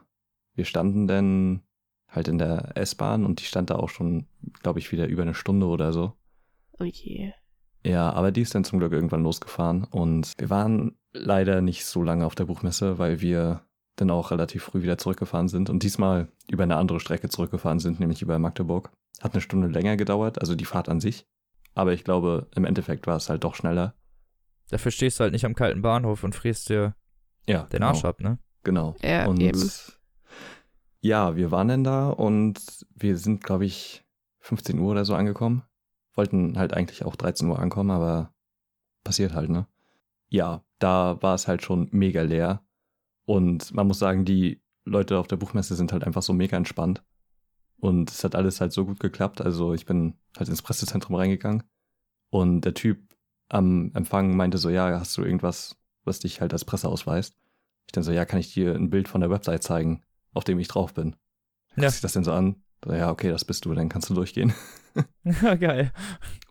wir standen dann halt in der S-Bahn, und die stand da auch schon, glaube ich, wieder über eine Stunde oder so. Oh je. Ja, aber die ist dann zum Glück irgendwann losgefahren, und wir waren leider nicht so lange auf der Buchmesse, weil wir dann auch relativ früh wieder zurückgefahren sind und diesmal über eine andere Strecke zurückgefahren sind, nämlich über Magdeburg. Hat eine Stunde länger gedauert, also die Fahrt an sich, aber ich glaube, im Endeffekt war es halt doch schneller. Dafür stehst du halt nicht am kalten Bahnhof und frierst dir ja, den genau. Arsch ab, ne? Genau. Ja, und eben. Ja, wir waren dann da und wir sind, glaube ich, fünfzehn Uhr oder so angekommen. Wollten halt eigentlich auch dreizehn Uhr ankommen, aber passiert halt, ne? Ja, da war es halt schon mega leer. Und man muss sagen, die Leute auf der Buchmesse sind halt einfach so mega entspannt. Und es hat alles halt so gut geklappt. Also ich bin halt ins Pressezentrum reingegangen. Und der Typ am Empfang meinte so, ja, hast du irgendwas, was dich halt als Presse ausweist? Ich dann so, ja, kann ich dir ein Bild von der Website zeigen, auf dem ich drauf bin? Dann guckst du das denn so an? Ja, okay, das bist du, dann kannst du durchgehen. Ja, geil.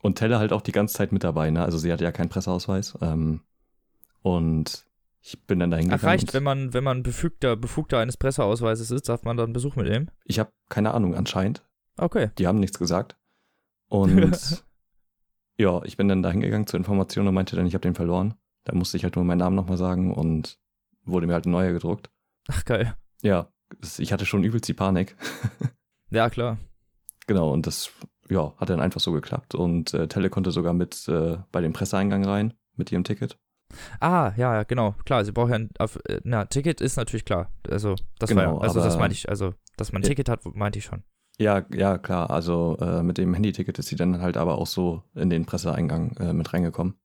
Und Telle halt auch die ganze Zeit mit dabei, ne? Also sie hatte ja keinen Presseausweis. Ähm, und ich bin dann dahin gegangen. Ach, reicht, wenn man, wenn man Befugter, Befugter eines Presseausweises ist, darf man dann Besuch mitnehmen? Ich habe keine Ahnung, anscheinend. Okay. Die haben nichts gesagt. Und ja, ich bin dann dahin gegangen zur Information und meinte dann, ich habe den verloren. Da musste ich halt nur meinen Namen nochmal sagen und wurde mir halt ein neuer gedruckt. Ach, geil. Ja, ich hatte schon übelst die Panik. Ja, klar. Genau, und das ja, hat dann einfach so geklappt. Und äh, Telle konnte sogar mit äh, bei dem Presseeingang rein, mit ihrem Ticket. Ah, ja, genau, klar. Sie braucht ja ein auf, äh, na, Ticket ist natürlich klar. Also, das genau, war ja, also aber, das meinte ich, also, dass man ein ja, Ticket hat, meinte ich schon. Ja, ja, klar. Also, äh, mit dem Handy-Ticket ist sie dann halt aber auch so in den Presseeingang äh, mit reingekommen.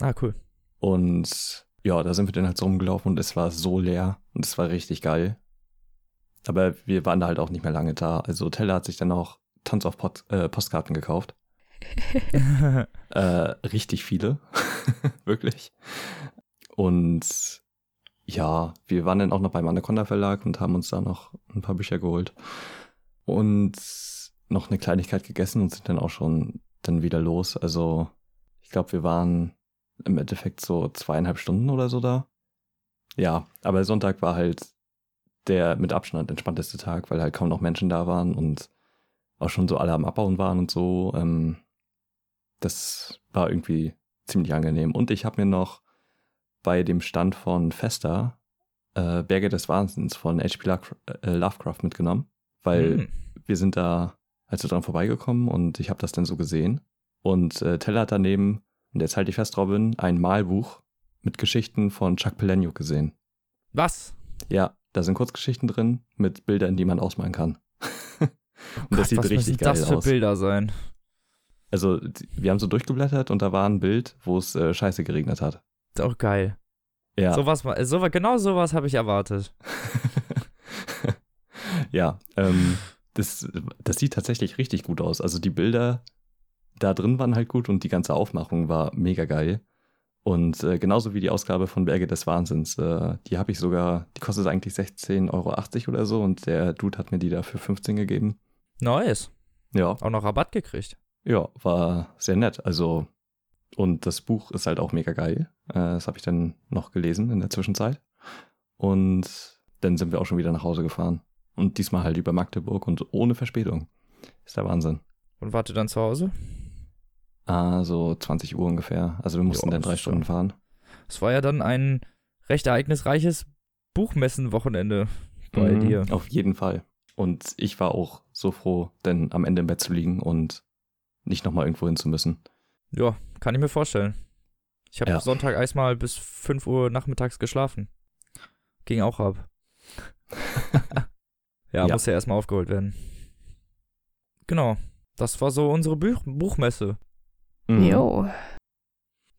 Ah, cool. Und ja, da sind wir dann halt so rumgelaufen und es war so leer und es war richtig geil. Aber wir waren da halt auch nicht mehr lange da. Also Telle hat sich dann auch tons auf Pot- äh, Postkarten gekauft. äh, richtig viele, wirklich. Und ja, wir waren dann auch noch beim Anaconda Verlag und haben uns da noch ein paar Bücher geholt. Und noch eine Kleinigkeit gegessen und sind dann auch schon dann wieder los. Also ich glaube, wir waren im Endeffekt so zweieinhalb Stunden oder so da. Ja, aber Sonntag war halt der mit Abstand entspannteste Tag, weil halt kaum noch Menschen da waren und auch schon so alle am Abbauen waren und so. Ähm, das war irgendwie ziemlich angenehm. Und ich habe mir noch bei dem Stand von Festa äh, Berge des Wahnsinns von H P Lovecraft mitgenommen, weil hm. wir sind da also dran vorbeigekommen und ich habe das dann so gesehen. Und äh, Teller hat daneben, und jetzt halte ich fest, Robin, ein Malbuch mit Geschichten von Chuck Palahniuk gesehen. Was? Ja, da sind Kurzgeschichten drin mit Bildern, die man ausmalen kann. Und oh Gott, das sieht was richtig geil aus. Was müssen das für Bilder sein? Also, wir haben so durchgeblättert und da war ein Bild, wo es äh, scheiße geregnet hat. Ist auch geil. Ja. So was, so, genau sowas habe ich erwartet. Ja, ähm, das, das sieht tatsächlich richtig gut aus. Also die Bilder da drin waren halt gut und die ganze Aufmachung war mega geil. Und äh, genauso wie die Ausgabe von Berge des Wahnsinns, äh, die habe ich sogar, die kostet eigentlich sechzehn Euro achtzig oder so und der Dude hat mir die dafür fünfzehn gegeben. Nice. Ja. Auch noch Rabatt gekriegt. Ja, war sehr nett. Also, und das Buch ist halt auch mega geil. Äh, das habe ich dann noch gelesen in der Zwischenzeit. Und dann sind wir auch schon wieder nach Hause gefahren. Und diesmal halt über Magdeburg und ohne Verspätung. Ist der Wahnsinn. Und wart ihr dann zu Hause? Ah, so zwanzig Uhr ungefähr. Also wir mussten jo, dann drei Stunden fahren. Es war ja dann ein recht ereignisreiches Buchmessenwochenende bei mhm, dir. Auf jeden Fall. Und ich war auch so froh, denn am Ende im Bett zu liegen und nicht nochmal irgendwo hin zu müssen. Ja, kann ich mir vorstellen. Ich habe ja. Sonntag erstmal bis fünf Uhr nachmittags geschlafen. Ging auch ab. ja, ja, muss ja erstmal aufgeholt werden. Genau, das war so unsere Buch- Buchmesse. Mhm. Jo.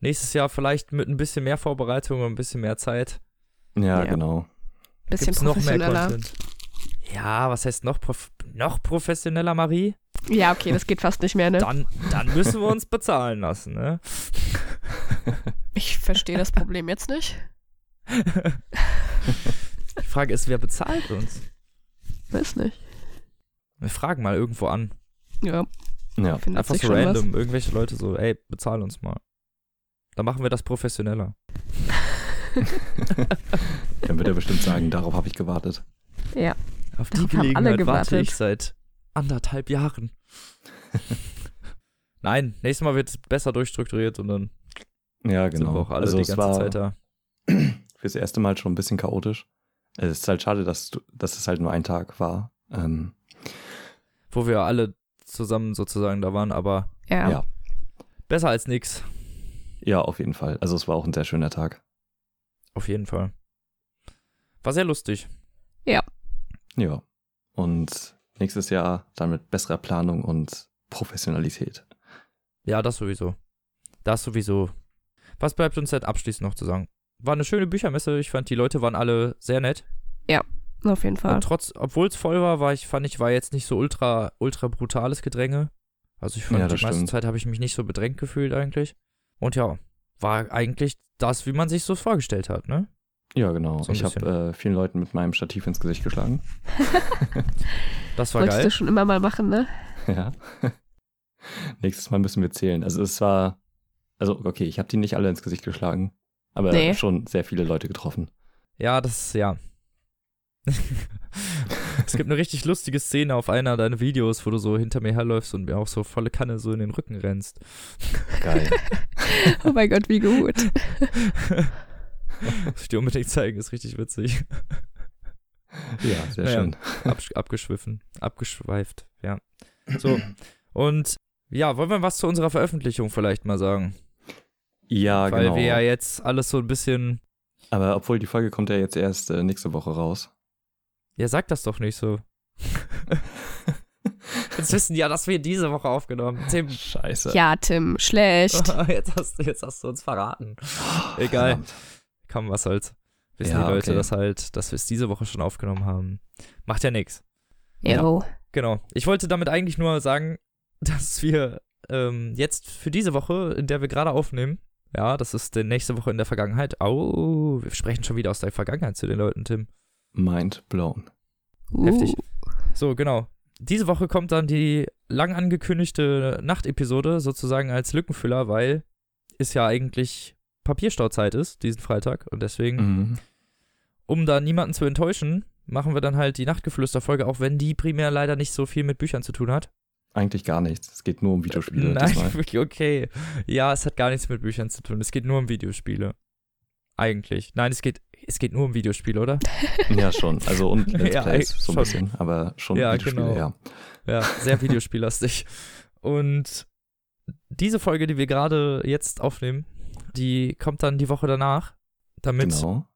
Nächstes Jahr vielleicht mit ein bisschen mehr Vorbereitung und ein bisschen mehr Zeit. Ja, ja. Genau. Bisschen Gibt's professioneller. Noch mehr Content? Ja, was heißt noch, prof- noch professioneller, Marie? Ja, okay, das geht fast nicht mehr, ne? Dann, dann müssen wir uns bezahlen lassen, ne? Ich verstehe das Problem jetzt nicht. Die Frage ist, wer bezahlt uns? Weiß nicht. Wir fragen mal irgendwo an. Ja. Ja, einfach so random, was. Irgendwelche Leute so, ey, bezahl uns mal. Dann machen wir das professioneller. Dann wird er bestimmt sagen, darauf habe ich gewartet. Ja, auf die Gelegenheit warte ich seit anderthalb Jahren. Nein, nächstes Mal wird es besser durchstrukturiert und dann ja, genau. Sind wir auch alle also die ganze war Zeit da. Fürs erste Mal schon ein bisschen chaotisch. Es ist halt schade, dass, dass es halt nur ein Tag war. Ähm, Wo wir alle zusammen sozusagen da waren, aber ja. ja. Besser als nix. Ja, auf jeden Fall. Also es war auch ein sehr schöner Tag. Auf jeden Fall. War sehr lustig. Ja. Ja. Und nächstes Jahr dann mit besserer Planung und Professionalität. Ja, das sowieso. Das sowieso. Was bleibt uns denn abschließend noch zu sagen? War eine schöne Büchermesse. Ich fand, die Leute waren alle sehr nett. Ja. Auf jeden Fall. Und trotz, obwohl es voll war, war ich, fand ich, war jetzt nicht so ultra, ultra brutales Gedränge. Also ich fand, ja, die meiste stimmt. Zeit habe ich mich nicht so bedrängt gefühlt eigentlich. Und ja, war eigentlich das, wie man sich so vorgestellt hat, ne? Ja, genau. So ich habe äh, vielen Leuten mit meinem Stativ ins Gesicht geschlagen. Das war Wolltest geil. Wolltest du schon immer mal machen, ne? Ja. Nächstes Mal müssen wir zählen. Also es war, also okay, ich habe die nicht alle ins Gesicht geschlagen, aber nee. Schon sehr viele Leute getroffen. Ja, das, ja. Es gibt eine richtig lustige Szene auf einer deiner Videos, wo du so hinter mir herläufst und mir auch so volle Kanne so in den Rücken rennst. Geil. Oh mein Gott, wie gut. Muss ich dir unbedingt zeigen, ist richtig witzig. Ja, sehr naja, schön. Absch- abgeschwiffen, abgeschweift, ja. So, und ja, wollen wir was zu unserer Veröffentlichung vielleicht mal sagen? Ja, Weil genau. Weil wir ja jetzt alles so ein bisschen... Aber obwohl, die Folge kommt ja jetzt erst äh, nächste Woche raus. Ja, sag das doch nicht so. Jetzt wissen die ja, dass wir diese Woche aufgenommen. Tim. Scheiße. Ja, Tim, schlecht. Oh, jetzt, hast, jetzt hast du uns verraten. Oh, egal. Verdammt. Komm, was soll's. Wissen ja, die Leute, okay. dass halt, dass wir es diese Woche schon aufgenommen haben. Macht ja nix. Jo. Ja. Genau. Ich wollte damit eigentlich nur sagen, dass wir ähm, jetzt für diese Woche, in der wir gerade aufnehmen, ja, das ist die nächste Woche in der Vergangenheit. Au, wir sprechen schon wieder aus der Vergangenheit zu den Leuten, Tim. Mind blown. Heftig. So, genau. Diese Woche kommt dann die lang angekündigte Nachtepisode sozusagen als Lückenfüller, weil es ja eigentlich Papierstauzeit ist, diesen Freitag. Und deswegen, mhm. um da niemanden zu enttäuschen, machen wir dann halt die Nachtgeflüsterfolge, auch wenn die primär leider nicht so viel mit Büchern zu tun hat. Eigentlich gar nichts. Es geht nur um Videospiele. Äh, nein, diesmal. Wirklich, okay. Ja, es hat gar nichts mit Büchern zu tun. Es geht nur um Videospiele. Eigentlich. Nein, es geht, es geht nur um Videospiele, oder? Ja, schon. Also und Let's ja, Plays so ein schon. bisschen. Aber schon ja, Videospiele, genau. ja. Ja, sehr videospiellastig. Und diese Folge, die wir gerade jetzt aufnehmen, die kommt dann die Woche danach. Damit genau.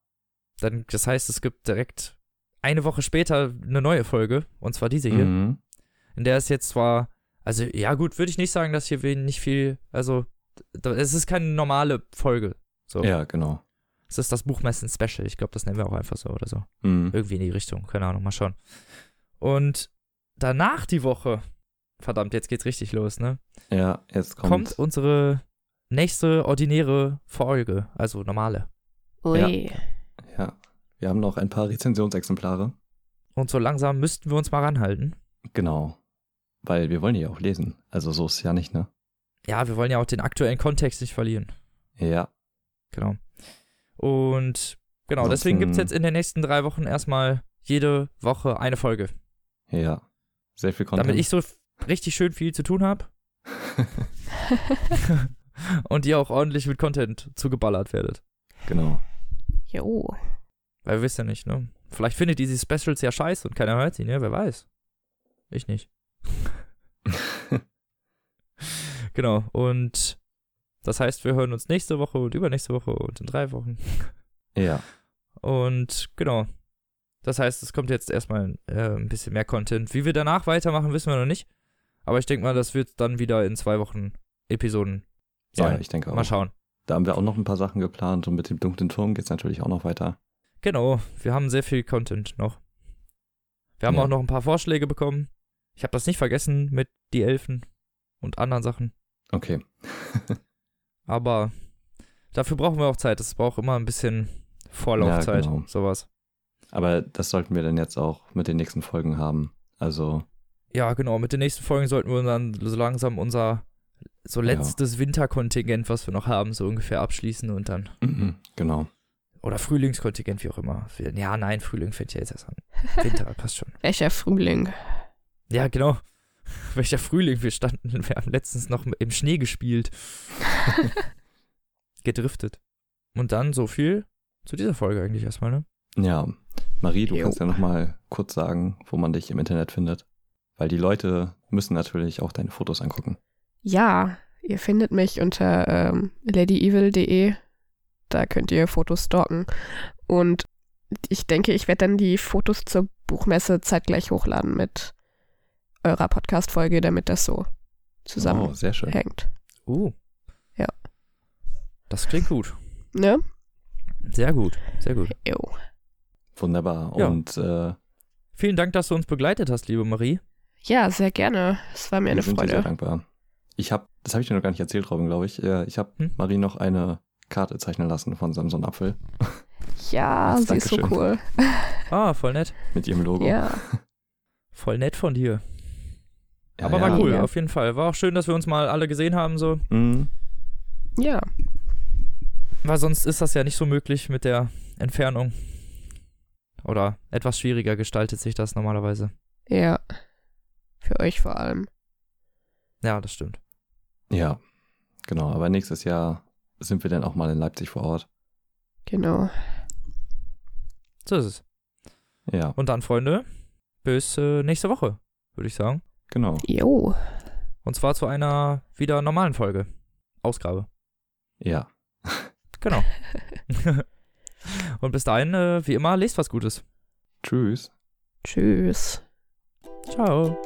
Dann, das heißt, es gibt direkt eine Woche später eine neue Folge. Und zwar diese hier. Mhm. In der es jetzt zwar, also ja gut, würde ich nicht sagen, dass hier nicht viel, also da, es ist keine normale Folge. So. Ja, genau. Es ist das Buchmessen-Special, ich glaube, das nennen wir auch einfach so oder so. Mhm. Irgendwie in die Richtung, keine Ahnung, mal schauen. Und danach die Woche, verdammt, jetzt geht's richtig los, ne? Ja, jetzt kommt. Kommt unsere nächste ordinäre Folge, also normale. Ui. Ja, ja. Wir haben noch ein paar Rezensionsexemplare. Und so langsam müssten wir uns mal ranhalten. Genau. Weil wir wollen ja auch lesen. Also so ist es ja nicht, ne? Ja, wir wollen ja auch den aktuellen Kontext nicht verlieren. Ja. Genau. Und genau, ansonsten, deswegen gibt es jetzt in den nächsten drei Wochen erstmal jede Woche eine Folge. Ja. Sehr viel Content. Damit ich so richtig schön viel zu tun habe. Und ihr auch ordentlich mit Content zugeballert werdet. Genau. Jo. Weil ihr wisst ja nicht, ne? Vielleicht findet ihr diese Specials ja scheiße und keiner hört sie, ne? Wer weiß. Ich nicht. Genau, und das heißt, wir hören uns nächste Woche und übernächste Woche und in drei Wochen. Ja. Und genau, das heißt, es kommt jetzt erstmal äh, ein bisschen mehr Content. Wie wir danach weitermachen, wissen wir noch nicht. Aber ich denke mal, das wird dann wieder in zwei Wochen Episoden sein. Ja, ich denke auch. Mal schauen. Da haben wir auch noch ein paar Sachen geplant und mit dem dunklen Turm geht es natürlich auch noch weiter. Genau, wir haben sehr viel Content noch. Wir haben ja. auch noch ein paar Vorschläge bekommen. Ich habe das nicht vergessen mit die Elfen und anderen Sachen. Okay. Aber dafür brauchen wir auch Zeit. Es braucht immer ein bisschen Vorlaufzeit, ja, genau. sowas. Aber das sollten wir dann jetzt auch mit den nächsten Folgen haben. Also. Ja, genau. Mit den nächsten Folgen sollten wir dann so langsam unser so letztes ja. Winterkontingent, was wir noch haben, so ungefähr abschließen und dann. Mhm, genau. Oder Frühlingskontingent, wie auch immer. Ja, nein, Frühling fängt ja jetzt erst an. Winter, passt schon. Welcher Frühling? Ja, genau. Welcher Frühling. Wir standen, wir haben letztens noch im Schnee gespielt. Gedriftet. Und dann so viel zu dieser Folge eigentlich erstmal, ne? Ja. Marie, du jo. kannst ja nochmal kurz sagen, wo man dich im Internet findet. Weil die Leute müssen natürlich auch deine Fotos angucken. Ja, ihr findet mich unter ähm, lady evil punkt de. Da könnt ihr Fotos stalken. Und ich denke, ich werde dann die Fotos zur Buchmesse zeitgleich hochladen mit eurer Podcast-Folge, damit das so zusammenhängt. Oh, sehr schön. Uh. Ja. Das klingt gut. Ne? Sehr gut, sehr gut. Jo. Wunderbar. Ja. Und äh, vielen Dank, dass du uns begleitet hast, liebe Marie. Ja, sehr gerne. Es war mir eine Freude. Ich bin sehr dankbar. Ich habe, das habe ich dir noch gar nicht erzählt, Robin, glaube ich. Ich habe hm? Marie noch eine Karte zeichnen lassen von Samson Apfel. Ja, sie ist so cool. Ah, voll nett. Mit ihrem Logo. Ja. Voll nett von dir. Ja, aber ja. war cool, auf jeden Fall. War auch schön, dass wir uns mal alle gesehen haben, so. Mhm. Ja. Weil sonst ist das ja nicht so möglich mit der Entfernung. Oder etwas schwieriger gestaltet sich das normalerweise. Ja. Für euch vor allem. Ja, das stimmt. Ja, genau. Aber nächstes Jahr sind wir dann auch mal in Leipzig vor Ort. Genau. So ist es. Ja. Und dann, Freunde, bis äh, nächste Woche, würde ich sagen. Genau. Jo. Und zwar zu einer wieder normalen Folge. Ausgabe. Ja. Genau. Und bis dahin, äh, wie immer, lest was Gutes. Tschüss. Tschüss. Ciao.